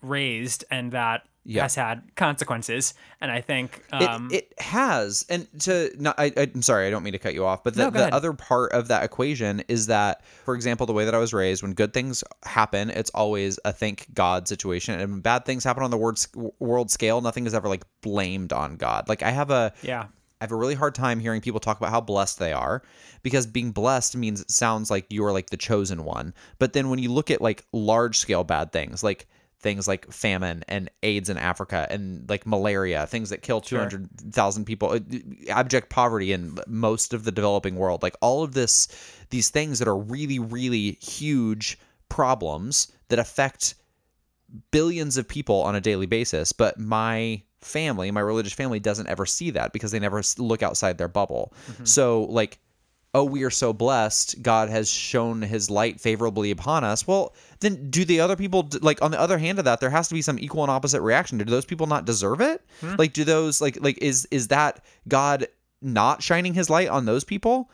raised, and that yeah. has had consequences. And I think um, it, it has. And to not, I, I'm sorry, I don't mean to cut you off, but the, no, the other part of that equation is that, for example, the way that I was raised, when good things happen, it's always a thank God situation, and when bad things happen on the world, world scale, nothing is ever like blamed on God. Like I have a, yeah, I have a really hard time hearing people talk about how blessed they are, because being blessed means it sounds like you're like the chosen one. But then when you look at like large scale bad things, like things like famine and AIDS in Africa and like malaria, things that kill two hundred thousand sure. people, abject poverty in most of the developing world, like all of this, these things that are really, really huge problems that affect billions of people on a daily basis. But my family, my religious family, doesn't ever see that because they never look outside their bubble. Mm-hmm. So like, oh, we are so blessed, God has shown his light favorably upon us. Well, then do the other people, like on the other hand of that, there has to be some equal and opposite reaction. Do those people not deserve it? Hmm. Like, do those like, like, is, is that God not shining his light on those people?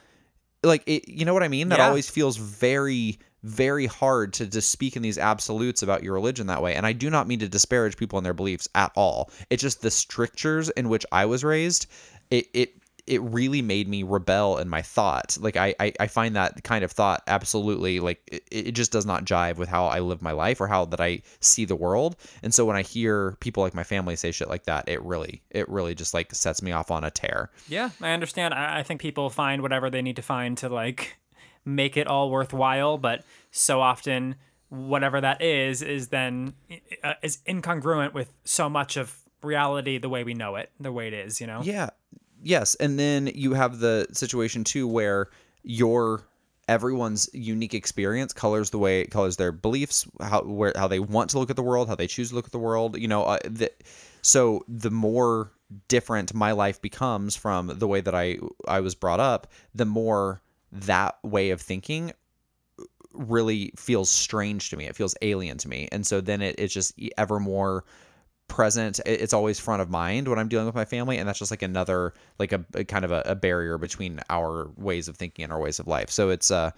Like, it, you know what I mean? That yeah. always feels very, very hard to just speak in these absolutes about your religion that way. And I do not mean to disparage people and their beliefs at all. It's just the strictures in which I was raised. It, it, it really made me rebel in my thought. Like I, I, I find that kind of thought absolutely like it, it just does not jive with how I live my life or how that I see the world. And so when I hear people like my family say shit like that, it really, it really just like sets me off on a tear. Yeah, I understand. I, I think people find whatever they need to find to like make it all worthwhile. But so often whatever that is, is then uh, is incongruent with so much of reality, the way we know it, the way it is, you know? Yeah. Yes. And then you have the situation too, where your everyone's unique experience colors the way it colors their beliefs, how, where, how they want to look at the world, how they choose to look at the world, you know, uh, the, so the more different my life becomes from the way that I, I was brought up, the more that way of thinking really feels strange to me. It feels alien to me. And so then it, it's just ever more present. It's always front of mind when I'm dealing with my family, and that's just like another like a, a kind of a, a barrier between our ways of thinking and our ways of life. So it's uh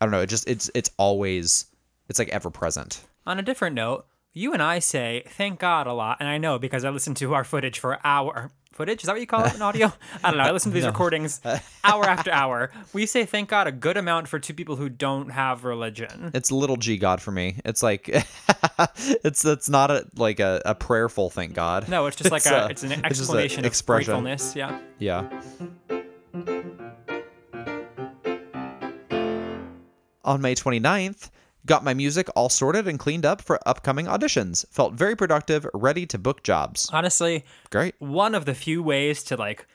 I don't know, it just it's it's always it's like ever present. On a different note, you and I say thank God a lot, and I know because I listen to our footage for hour footage is that what you call it in audio? I don't know. I listen to these no. recordings hour after hour. We say thank God a good amount for two people who don't have religion. It's little G God for me. It's like it's it's not a like a, a prayerful thank God. No, it's just like it's a, a it's an exclamation it's of gratefulness. Yeah. Yeah. On May twenty-ninth. Got my music all sorted and cleaned up for upcoming auditions. Felt very productive, ready to book jobs. Honestly, great. One of the few ways to like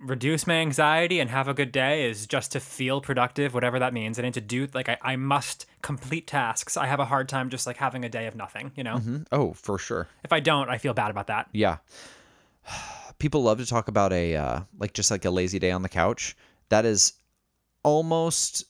reduce my anxiety and have a good day is just to feel productive, whatever that means. I need to do like I, I must complete tasks. I have a hard time just like having a day of nothing, you know? Mm-hmm. Oh, for sure. If I don't, I feel bad about that. Yeah. People love to talk about a uh, like just like a lazy day on the couch. That is almost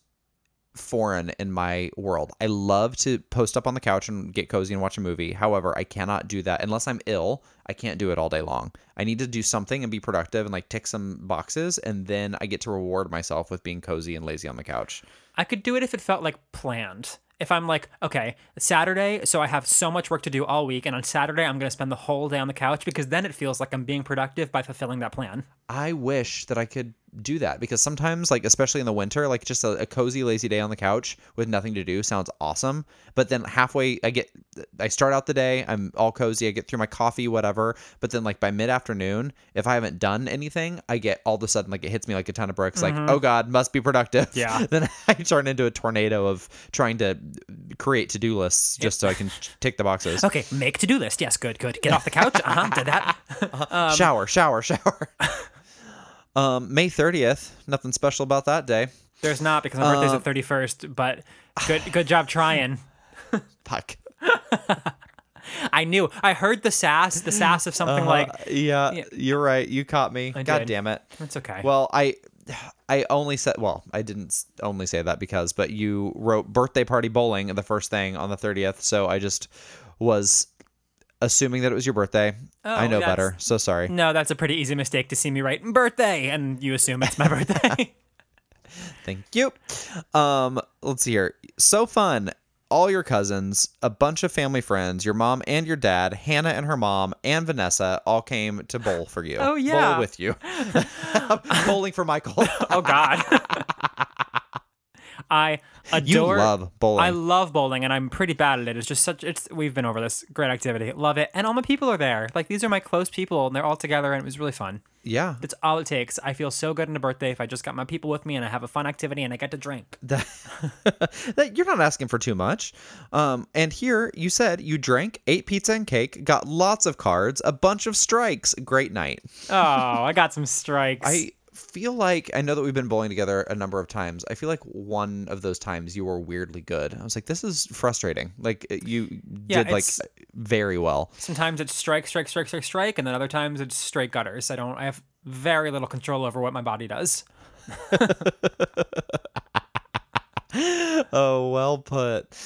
foreign in my world. I love to post up on the couch and get cozy and watch a movie. However, I cannot do that unless I'm ill. I can't do it all day long. I need to do something and be productive and like tick some boxes, and then I get to reward myself with being cozy and lazy on the couch. I could do it if it felt like planned. If I'm like, okay, it's Saturday, so I have so much work to do all week, and on Saturday I'm going to spend the whole day on the couch, because then it feels like I'm being productive by fulfilling that plan. I wish that I could do that, because sometimes, like, especially in the winter, like just a, a cozy, lazy day on the couch with nothing to do sounds awesome. But then halfway, I get, I start out the day, I'm all cozy, I get through my coffee, whatever. But then like by mid-afternoon, if I haven't done anything, I get all of a sudden, like it hits me like a ton of bricks, mm-hmm. like, oh God, must be productive. Yeah. Then I turn into a tornado of trying to create to-do lists just so I can tick the boxes. Okay, make to-do list. Yes, good, good. Get off the couch. Uh-huh, did that. um, shower, shower, shower. Um, May thirtieth, nothing special about that day. There's not, because my birthday's uh, the thirty-first, but good good job trying. Fuck. I knew. I heard the sass, the sass of something uh, like... Yeah, yeah, you're right. You caught me. I God did. Damn it. That's okay. Well, I... I only said, well, I didn't only say that because, but you wrote birthday party bowling the first thing on the thirtieth. So I just was assuming that it was your birthday. Oh, I know better. So sorry. No, that's a pretty easy mistake to see me write birthday and you assume it's my birthday. Thank you. Um, let's see here. So fun. All your cousins, a bunch of family friends, your mom and your dad, Hannah and her mom, and Vanessa all came to bowl for you. Oh, yeah. Bowl with you. Bowling for Michael. Oh, God. I adore... You love bowling. I love bowling, and I'm pretty bad at it. It's just such... It's We've been over this. Great activity. Love it. And all my people are there. Like, these are my close people, and they're all together, and it was really fun. Yeah. That's all it takes. I feel so good on a birthday if I just got my people with me and I have a fun activity and I get to drink. That, that, you're not asking for too much. Um, and here you said you drank, ate pizza and cake, got lots of cards, a bunch of strikes. Great night. Oh, I got some strikes. I feel like, I know that we've been bowling together a number of times. I feel like one of those times you were weirdly good. I was like, this is frustrating. Like you yeah, did like very well. Sometimes it's strike, strike, strike, strike, strike. And then other times it's straight gutters. I don't, I have very little control over what my body does. Oh, well put.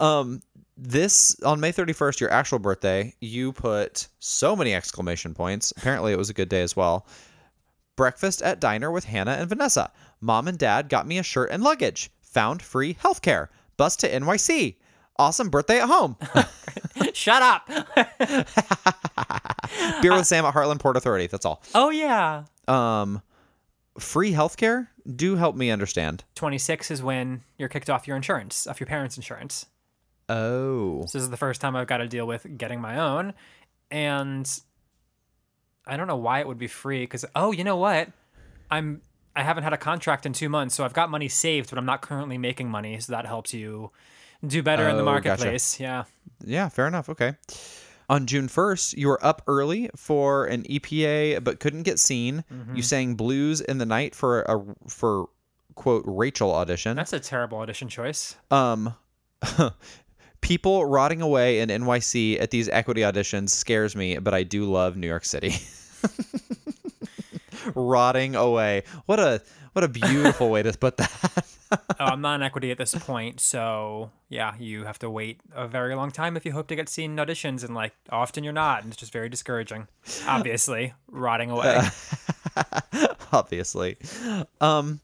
Um, This, on May thirty-first, your actual birthday, you put so many exclamation points. Apparently it was a good day as well. Breakfast at diner with Hannah and Vanessa. Mom and dad got me a shirt and luggage. Found free healthcare. Bus to N Y C. Awesome birthday at home. Shut up. Beer with Sam at Heartland Port Authority. That's all. Oh, yeah. Um, free healthcare? Do help me understand. twenty-six is when you're kicked off your insurance, off your parents' insurance. Oh. So this is the first time I've got to deal with getting my own. And... I don't know why it would be free because, oh, you know what? I'm, I haven't had a contract in two months, so I've got money saved, but I'm not currently making money. So that helps you do better oh, in the marketplace. Gotcha. Yeah. Yeah. Fair enough. Okay. On June first, you were up early for an E P A, but couldn't get seen. Mm-hmm. You sang blues in the night for a, for quote, Rachel audition. That's a terrible audition choice. Um, people rotting away in N Y C at these equity auditions scares me, but I do love New York City. Rotting away. What a what a beautiful way to put that. Oh, I'm not in equity at this point, so yeah, you have to wait a very long time if you hope to get seen in auditions, and like often you're not, and it's just very discouraging. Obviously, rotting away. Uh, obviously. Um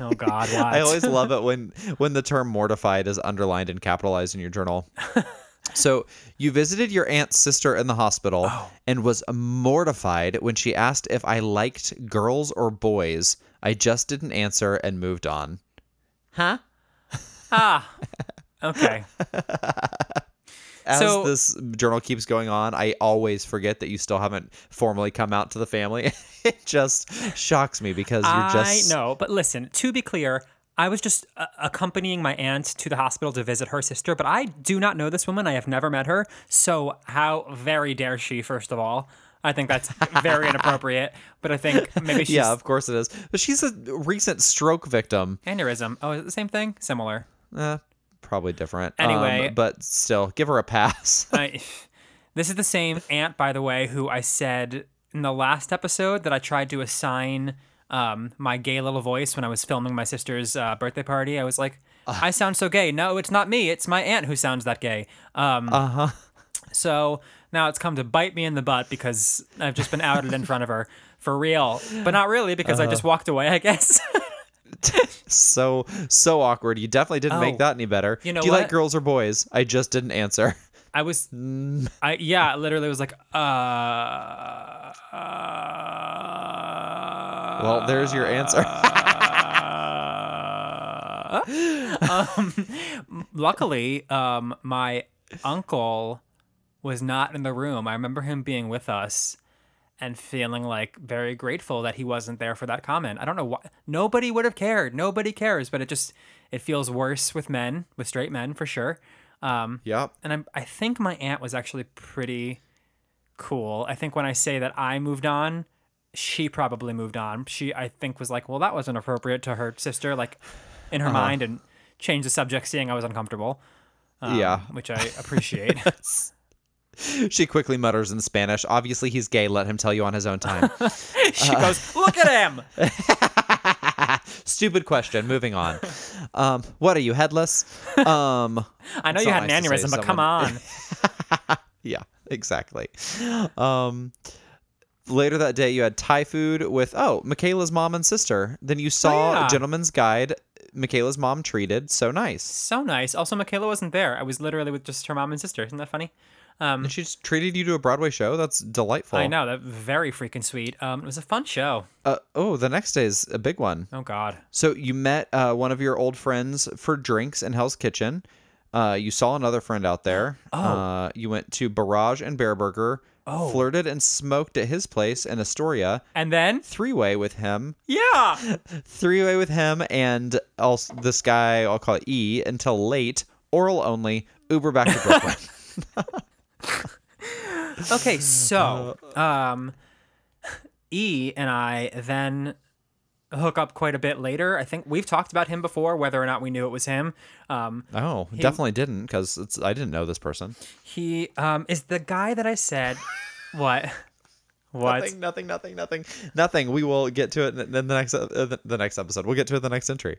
Oh God! What? I always love it when when the term mortified is underlined and capitalized in your journal. So you visited your aunt's sister in the hospital oh. and was mortified when she asked if I liked girls or boys. I just didn't answer and moved on. Huh? Ah. Okay. As so, this journal keeps going on, I always forget that you still haven't formally come out to the family. It just shocks me because you're just... I know, but listen, to be clear, I was just uh, accompanying my aunt to the hospital to visit her sister, but I do not know this woman. I have never met her. So how very dare she, first of all. I think that's very inappropriate, but I think maybe she's... Yeah, of course it is. But she's a recent stroke victim. Aneurysm. Oh, is it the same thing? Similar. Uh Probably different. Anyway. Um, but still, give her a pass. I, this is the same aunt, by the way, who I said in the last episode that I tried to assign um, my gay little voice when I was filming my sister's uh, birthday party. I was like, uh, I sound so gay. No, it's not me. It's my aunt who sounds that gay. Um, uh-huh. So now it's come to bite me in the butt because I've just been outed in front of her for real. But not really because uh-huh. I just walked away, I guess. so so awkward. You definitely didn't oh, make that any better. You know Do you what? Like girls or boys? I just didn't answer. I was, I yeah, literally was like, uh, uh well, there's your answer. uh, um, luckily, um, my uncle was not in the room. I remember him being with us and feeling like very grateful that he wasn't there for that comment. I don't know why. Nobody would have cared. Nobody cares, but it just, it feels worse with men, with straight men for sure. Um, yep. And I'm, I think my aunt was actually pretty cool. I think when I say that I moved on, she probably moved on. She, I think, was like, well, that wasn't appropriate to her sister, like in her uh-huh. mind, and changed the subject, seeing I was uncomfortable. Um, yeah. Which I appreciate. She quickly mutters in Spanish. Obviously, he's gay. Let him tell you on his own time. she uh, goes, look at him. Stupid question. Moving on. Um, what are you, headless? Um, I know you had nice an aneurysm, but someone... come on. Yeah, exactly. Um, later that day, you had Thai food with, oh, Michaela's mom and sister. Then you saw oh, yeah. a Gentleman's Guide. Michaela's mom treated. So nice. So nice. Also, Michaela wasn't there. I was literally with just her mom and sister. Isn't that funny? Um, and she just treated you to a Broadway show? That's delightful. I know. That's very freaking sweet. Um, it was a fun show. Uh, oh, the next day is a big one. Oh, God. So you met uh, one of your old friends for drinks in Hell's Kitchen. Uh, you saw another friend out there. Oh. Uh, you went to Barrage and Bear Burger. Oh. Flirted and smoked at his place in Astoria. And then? Three-way with him. Yeah. Three-way with him and also this guy, I'll call it E, until late. Oral only. Uber back to Brooklyn. Okay, so um, E and I then hook up quite a bit later. I think we've talked about him before, whether or not we knew it was him. Um, oh, he, definitely didn't, because I didn't know this person. He um, is the guy that I said, what? What? Nothing, nothing, nothing, nothing, nothing. We will get to it in the next, uh, the, the next episode. We'll get to it in the next entry.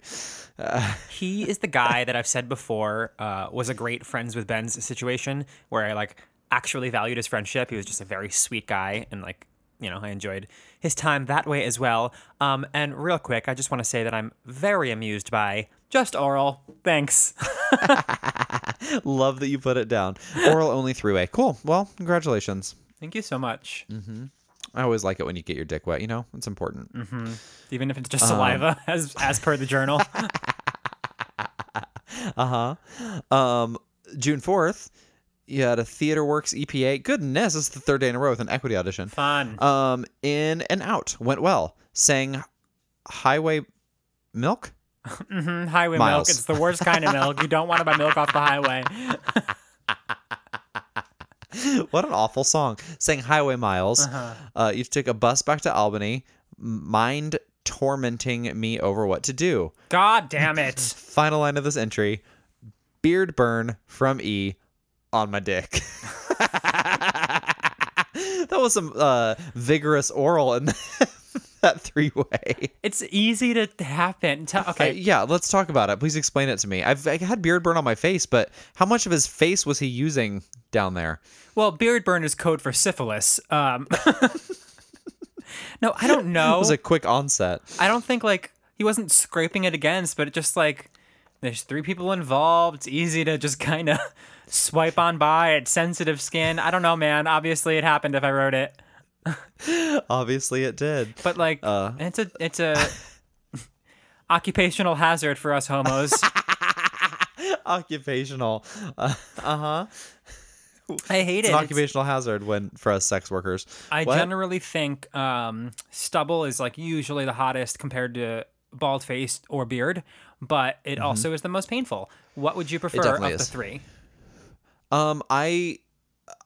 Uh. He is the guy that I've said before uh, was a great friends with Ben's situation, where I like actually valued his friendship. He was just a very sweet guy, and like, you know, I enjoyed his time that way as well. Um, and real quick, I just want to say that I'm very amused by just oral. Thanks. Love that you put it down. Oral only three-way. Cool. Well, congratulations. Thank you so much. Mm-hmm. I always like it when you get your dick wet, you know? It's important. Mm-hmm. Even if it's just saliva, um, as as per the journal. uh-huh. Um, June fourth, you had a Theater Works E P A. Goodness, it's the third day in a row with an Equity audition. Fun. Um, in and out. Went well. Sang Highway Milk? mm-hmm. Highway Miles. Milk. It's the worst kind of milk. You don't want to buy milk off the highway. What an awful song. Sang Highway Miles. Uh-huh. Uh, you took a bus back to Albany. Mind tormenting me over what to do. God damn it. Final line of this entry. Beard burn from E on my dick. That was some uh, vigorous oral in that three-way. It's easy to happen. To, okay. Uh, yeah, let's talk about it. Please explain it to me. I've I had beard burn on my face, but how much of his face was he using down there? Well, beard burn is code for syphilis. Um, no, I don't know. It was a quick onset. I don't think like he wasn't scraping it against, but it just like there's three people involved. It's easy to just kind of swipe on by. It's sensitive skin. I don't know, man. Obviously, it happened if I wrote it. Obviously, it did. But like, uh. it's a it's a occupational hazard for us homos. Occupational. Uh huh. I hate it's it. An it's an occupational hazard when for us sex workers. I what? generally think um, stubble is like usually the hottest compared to bald face or beard, but it mm-hmm. also is the most painful. What would you prefer of is. the three? Um, I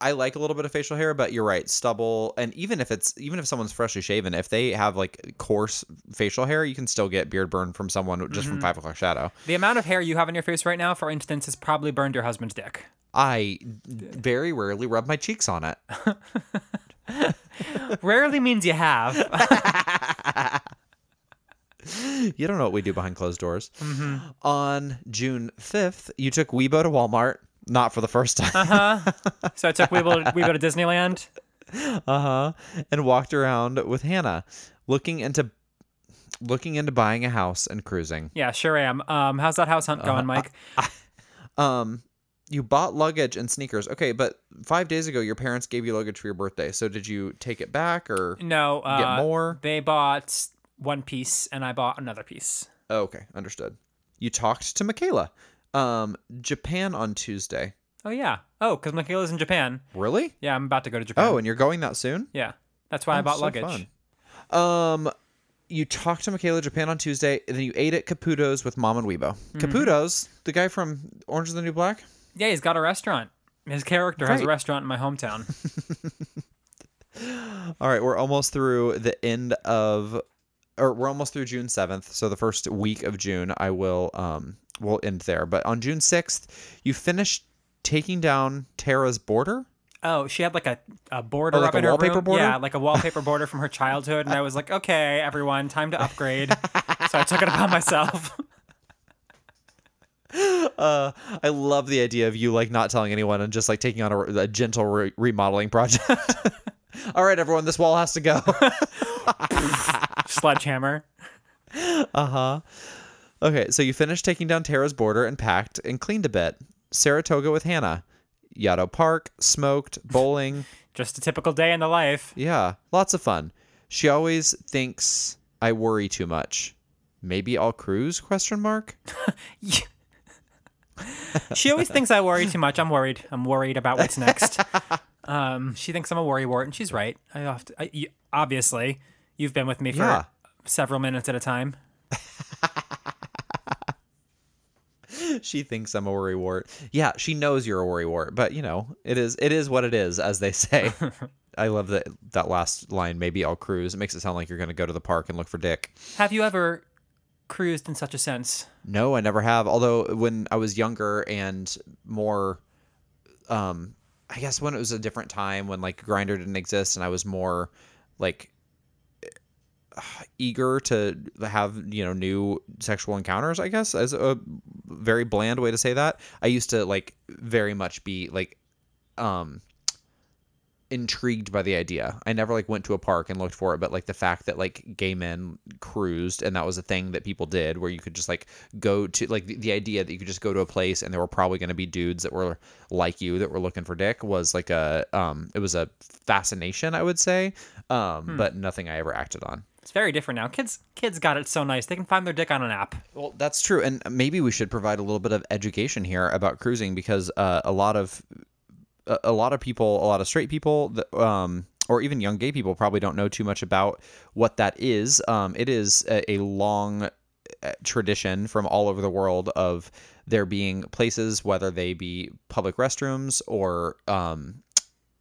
I like a little bit of facial hair, but you're right, stubble, and even if it's even if someone's freshly shaven, if they have like coarse facial hair, you can still get beard burn from someone just mm-hmm. from five o'clock shadow. The amount of hair you have on your face right now, for instance, has probably burned your husband's dick. I very rarely rub my cheeks on it. Rarely means you have. You don't know what we do behind closed doors. Mm-hmm. On June fifth, you took Weibo to Walmart, not for the first time. Uh-huh. So I took Weibo to, Weibo to Disneyland. Uh-huh. And walked around with Hannah, looking into looking into buying a house and cruising. Yeah, sure am. Um, how's that house hunt going, uh, Mike? I, I, um, you bought luggage and sneakers. Okay, but five days ago, your parents gave you luggage for your birthday. So did you take it back or no, uh, get more? They bought one piece and I bought another piece. Okay, understood. You talked to Michaela. Um, Japan on Tuesday. Oh, yeah. Oh, because Michaela's in Japan. Really? Yeah, I'm about to go to Japan. Oh, and you're going that soon? Yeah. That's why oh, I bought so luggage. Fun. Um... You talked to Michaela Japan on Tuesday, and then you ate at Caputo's with Mom and Weibo. Mm-hmm. Caputo's, the guy from Orange is the New Black? Yeah, he's got a restaurant. His character right. has a restaurant in my hometown. All right, we're almost through the end of, or we're almost through June seventh, so the first week of June, I will, um, we'll end there. But on June sixth, you finished taking down Tara's border? Oh, she had like a, a border oh, like up a in her wallpaper room. Border? Yeah, like a wallpaper border from her childhood. And I was like, okay, everyone, time to upgrade. So I took it upon myself. uh, I love the idea of you like not telling anyone and just like taking on a, a gentle re- remodeling project. All right, everyone, this wall has to go. Sledgehammer. Uh-huh. Okay, so you finished taking down Tara's border and packed and cleaned a bit. Saratoga with Hannah. Yaddo Park, smoked, bowling. Just a typical day in the life. Yeah, lots of fun. She always thinks I worry too much. Maybe I'll cruise, question mark? She always thinks I worry too much. I'm worried. I'm worried about what's next. Um, she thinks I'm a worrywart, and she's right. I, often, I you, obviously, you've been with me for yeah. several minutes at a time. She thinks I'm a worrywart. Yeah, she knows you're a worrywart, but you know, it is it is what it is, as they say. I love that that last line, maybe I'll cruise. It makes it sound like you're going to go to the park and look for dick. Have you ever cruised in such a sense? No, I never have. Although when I was younger and more, um, I guess when it was a different time when like Grindr didn't exist and I was more like eager to have, you know, new sexual encounters, I guess, as a very bland way to say that. I used to like very much be like um intrigued by the idea. I never like went to a park and looked for it, but like the fact that like gay men cruised and that was a thing that people did, where you could just like go to like the, the idea that you could just go to a place and there were probably going to be dudes that were like you that were looking for dick was like a um it was a fascination, I would say, um hmm. but nothing I ever acted on. It's very different now. Kids kids got it so nice. They can find their dick on an app. Well, that's true. And maybe we should provide a little bit of education here about cruising, because uh, a lot of a lot of people, a lot of straight people, um, or even young gay people probably don't know too much about what that is. Um, it is a, a long tradition from all over the world of there being places, whether they be public restrooms or um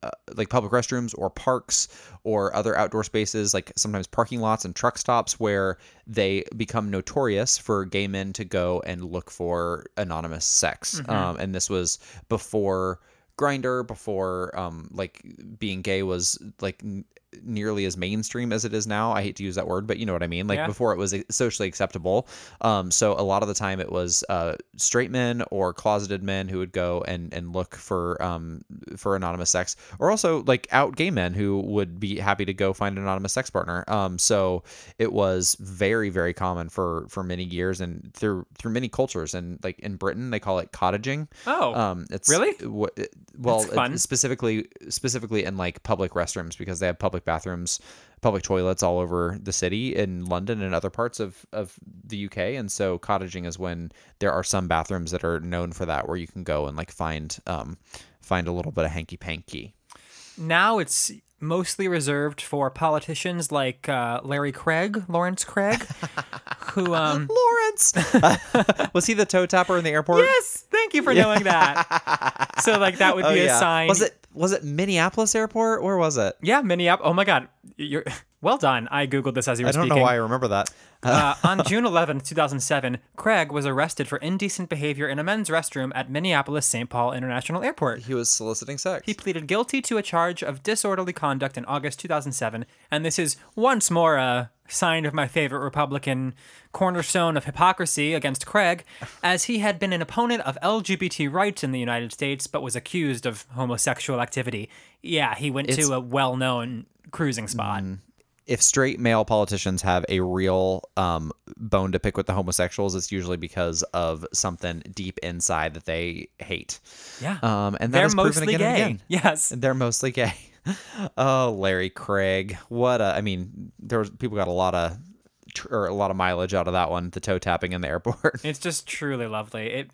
Uh, like public restrooms or parks or other outdoor spaces, like sometimes parking lots and truck stops, where they become notorious for gay men to go and look for anonymous sex. Mm-hmm. Um, and this was before Grindr, before um, like being gay was like n- nearly as mainstream as it is now. I hate to use that word, but you know what I mean? Like yeah. before it was socially acceptable. Um, so a lot of the time it was uh, straight men or closeted men who would go and, and look for um, for anonymous sex, or also like out gay men who would be happy to go find an anonymous sex partner. Um, so it was very, very common for, for many years and through through many cultures. And like in Britain, they call it cottaging. Oh, um, it's really w- it, well, it, specifically specifically in like public restrooms, because they have public bathrooms, public toilets all over the city in London and other parts of, of the U K. And so cottaging is when there are some bathrooms that are known for that, where you can go and like find, um, find a little bit of hanky panky. Now it's mostly reserved for politicians like uh, Larry Craig, Lawrence Craig, who um... Lawrence was he the toe tapper in the airport? Yes, thank you for yeah. knowing that. So like that would oh, be a yeah. sign. Was it was it Minneapolis Airport? Where was it? Yeah, Minneapolis. Oh my God, you're well done. I googled this as you were speaking. I don't speaking. know why I remember that. uh, on June eleventh, two thousand seven, Craig was arrested for indecent behavior in a men's restroom at Minneapolis-Saint Paul International Airport. He was soliciting sex. He pleaded guilty to a charge of disorderly conduct in August two thousand seven, and this is once more a sign of my favorite Republican cornerstone of hypocrisy against Craig, as he had been an opponent of L G B T rights in the United States, but was accused of homosexual activity. Yeah, he went it's, to a well-known cruising spot. If straight male politicians have a real um, bone to pick with the homosexuals, it's usually because of something deep inside that they hate. Yeah. Um, and that is proven again and again. Yes. They're mostly gay. Oh, Larry Craig. What a, I mean, there was, people got a lot of, or a lot of mileage out of that one, the toe tapping in the airport. It's just truly lovely. It,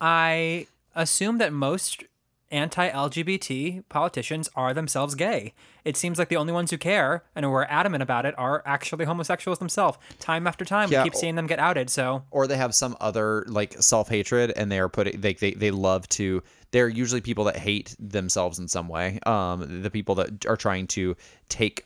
I assume that most anti-L G B T politicians are themselves gay. It seems like the only ones who care and who are adamant about it are actually homosexuals themselves. Time after time, yeah, we keep seeing them get outed. So, or they have some other like self-hatred, and they are putting they they they love to. They're usually people that hate themselves in some way. Um, the people that are trying to take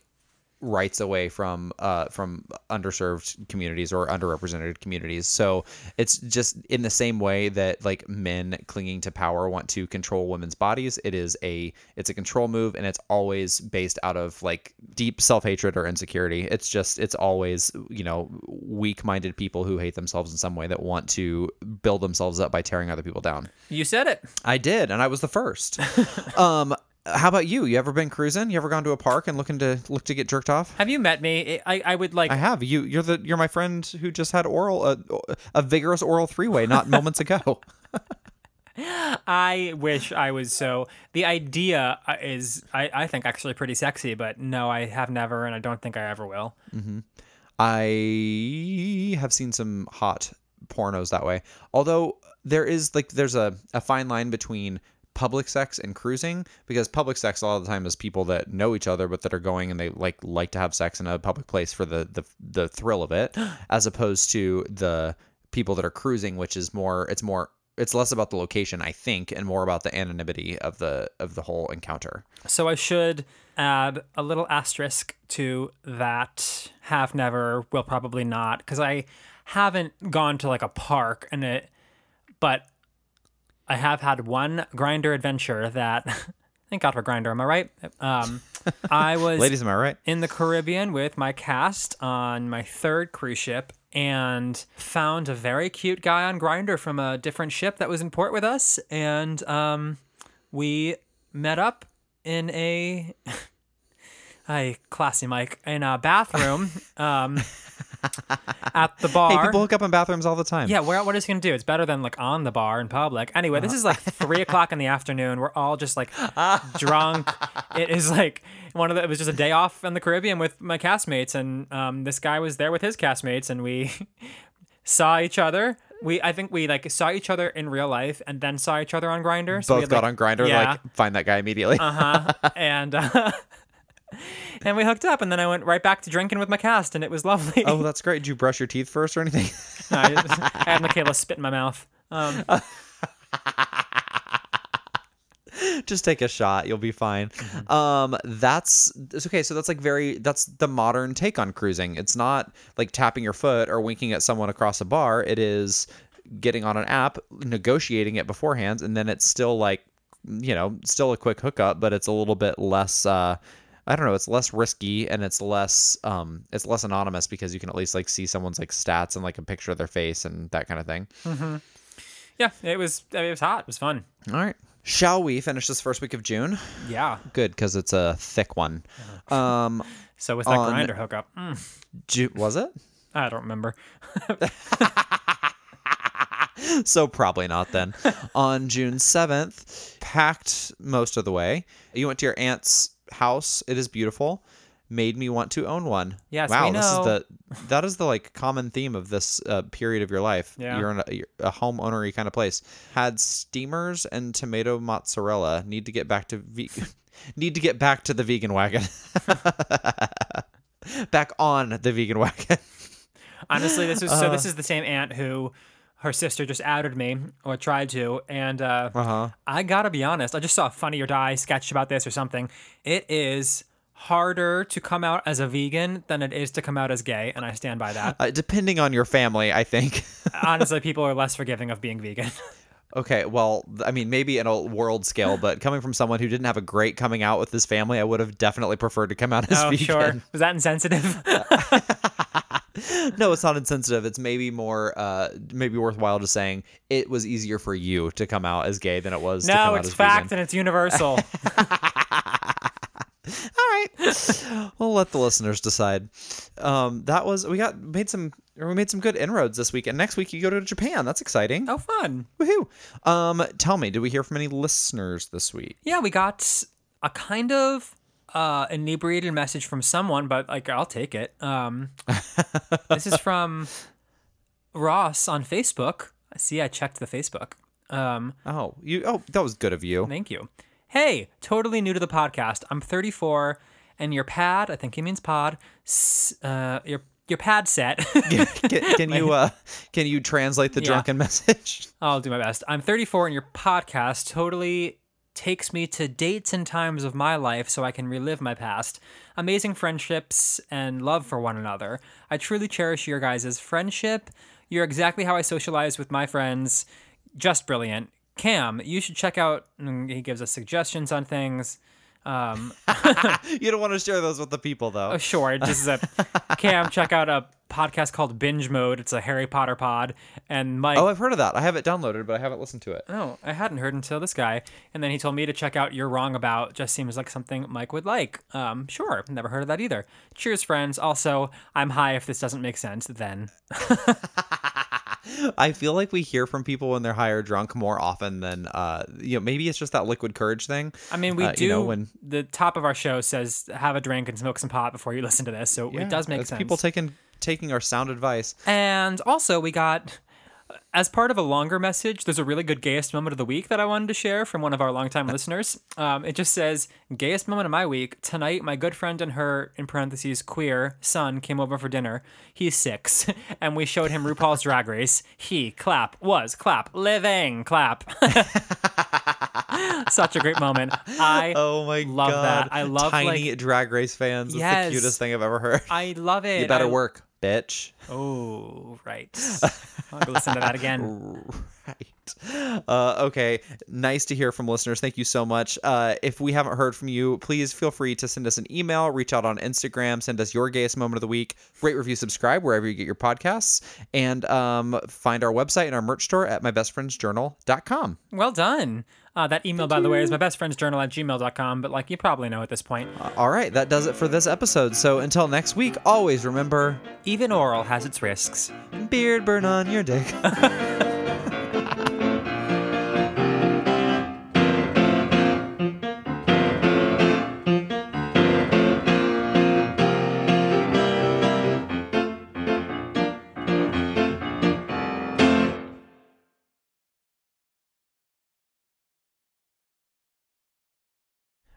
rights away from uh from underserved communities or underrepresented communities. So it's just in the same way that like men clinging to power want to control women's bodies. It is a it's a control move, and it's always based out of like deep self-hatred or insecurity. It's just it's always, you know, weak-minded people who hate themselves in some way that want to build themselves up by tearing other people down. You said it. I did, and I was the first. um How about you? You ever been cruising? You ever gone to a park and looking to look to get jerked off? Have you met me? I, I would like. I have. You you're the you're my friend who just had oral uh, a vigorous oral three way not moments ago. I wish I was so. The idea is I I think actually pretty sexy, but no, I have never, and I don't think I ever will. Mm-hmm. I have seen some hot pornos that way. Although there is like there's a a fine line between public sex and cruising, because public sex a lot of the time is people that know each other but that are going and they like like to have sex in a public place for the the, the thrill of it, as opposed to the people that are cruising, which is more it's more it's less about the location, I think, and more about the anonymity of the of the whole encounter. So I should add a little asterisk to that: have never, will probably not, because I haven't gone to like a park and it, but I have had one Grindr adventure that, thank God for Grindr, am I right? Um, I was Ladies, am I right? in the Caribbean with my cast on my third cruise ship, and found a very cute guy on Grindr from a different ship that was in port with us. And um, we met up in a, I classy Mike, in a bathroom um, at the bar. Hey, people hook up in bathrooms all the time. Yeah, where, what is he gonna do? It's better than like on the bar in public. Anyway, this is like three o'clock in the afternoon. We're all just like drunk. It is like one of the. It was just a day off in the Caribbean with my castmates, and um, this guy was there with his castmates, and we saw each other. We I think we like saw each other in real life, and then saw each other on Grindr. So both we had, got like, on Grindr. Yeah. Like find that guy immediately. Uh-huh. And, uh huh. And. And we hooked up, and then I went right back to drinking with my cast, and it was lovely. Oh, that's great. Did you brush your teeth first or anything? No, I, just, I had Michaela spit in my mouth. Um, just take a shot. You'll be fine. Mm-hmm. Um, that's it's okay. So that's like very, that's the modern take on cruising. It's not like tapping your foot or winking at someone across a bar. It is getting on an app, negotiating it beforehand, and then it's still like, you know, still a quick hookup, but it's a little bit less... Uh, I don't know. It's less risky, and it's less um, it's less anonymous, because you can at least like see someone's like stats and like a picture of their face and that kind of thing. Mm-hmm. Yeah, it was it was hot. It was fun. All right. Shall we finish this first week of June? Yeah. Good, because it's a thick one. Yeah. Um, so was that on... Grindr hookup? Mm. Ju- was it? I don't remember. So probably not then. On June seventh, packed most of the way. You went to your aunt's house. It is beautiful. Made me want to own one. Yes, wow, we know. This is the that is the like common theme of this uh, period of your life. Yeah. You're in a, you're a homeownery kind of place. Had steamers and tomato mozzarella. Need to get back to ve- need to get back to the vegan wagon. Back on the vegan wagon. Honestly, this is uh, so. This is the same aunt who. Her sister just outed me, or tried to, and uh, uh-huh. I gotta be honest, I just saw a Funny or Die sketch about this or something. It is harder to come out as a vegan than it is to come out as gay, and I stand by that. Uh, depending on your family, I think. Honestly, people are less forgiving of being vegan. Okay, well, I mean, maybe in a world scale, but coming from someone who didn't have a great coming out with his family, I would have definitely preferred to come out as oh, vegan. Sure. Was that insensitive? No, it's not insensitive. It's maybe more, uh, maybe worthwhile just saying it was easier for you to come out as gay than it was no, to come out as vegan. No, it's fact and it's universal. All right. We'll let the listeners decide. Um, that was, we got, made some, we made some good inroads this week. And next week you go to Japan. That's exciting. Oh, fun. Woohoo. Um, tell me, did we hear from any listeners this week? Yeah, we got a kind of uh, inebriated message from someone, but like, I'll take it. Um, this is from Ross on Facebook. See, I checked the Facebook. Um, oh, you, oh, that was good of you. Thank you. Hey, totally new to the podcast. I'm thirty-four, and your pad, I think he means pod, uh, your your pad set. can, can you uh, can you translate the yeah. drunken message? I'll do my best. I'm thirty-four, and your podcast totally takes me to dates and times of my life so I can relive my past. Amazing friendships and love for one another. I truly cherish your guys' friendship. You're exactly how I socialize with my friends. Just brilliant. Cam, you should check out, he gives us suggestions on things. Um, you don't want to share those with the people, though. Oh, sure. This is a, Cam, check out a podcast called Binge Mode. It's a Harry Potter pod. And Mike. Oh, I've heard of that. I have it downloaded, but I haven't listened to it. Oh, I hadn't heard until this guy. And then he told me to check out You're Wrong About. Just seems like something Mike would like. Um, sure. Never heard of that either. Cheers, friends. Also, I'm high if this doesn't make sense, then. I feel like we hear from people when they're high or drunk more often than, uh, you know, maybe it's just that liquid courage thing. I mean, we uh, do, you know, when the top of our show says, have a drink and smoke some pot before you listen to this. So yeah, it does make sense. People taking, taking our sound advice. And also we got, as part of a longer message, there's a really good gayest moment of the week that I wanted to share from one of our longtime listeners. Um, it just says, gayest moment of my week. Tonight, my good friend and her, in parentheses, queer, son came over for dinner. He's six. And we showed him RuPaul's Drag Race. He, clap, was, clap, living, clap. Such a great moment. I oh my love God. that. I love Tiny like, Drag Race fans. Yes, it's the cutest thing I've ever heard. I love it. You better I, work. Bitch. Oh, right. I'll go listen to that again. Right. Uh, okay. Nice to hear from listeners. Thank you so much. Uh, if we haven't heard from you, please feel free to send us an email, reach out on Instagram, send us your gayest moment of the week, rate, review, subscribe wherever you get your podcasts, and um, find our website and our merch store at my best friends journal dot com. Well done. Uh, that email, Thank by you. the way, is my best friends journal at gmail dot com, but like you probably know at this point. Uh, all right. That does it for this episode. So until next week, always remember, even oral has its risks. Beard burn on your dick.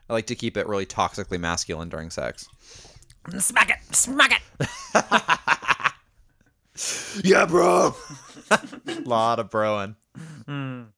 I like to keep it really toxically masculine during sex. Smack it! Smack it! Yeah, bro! Lot of broing. Mm.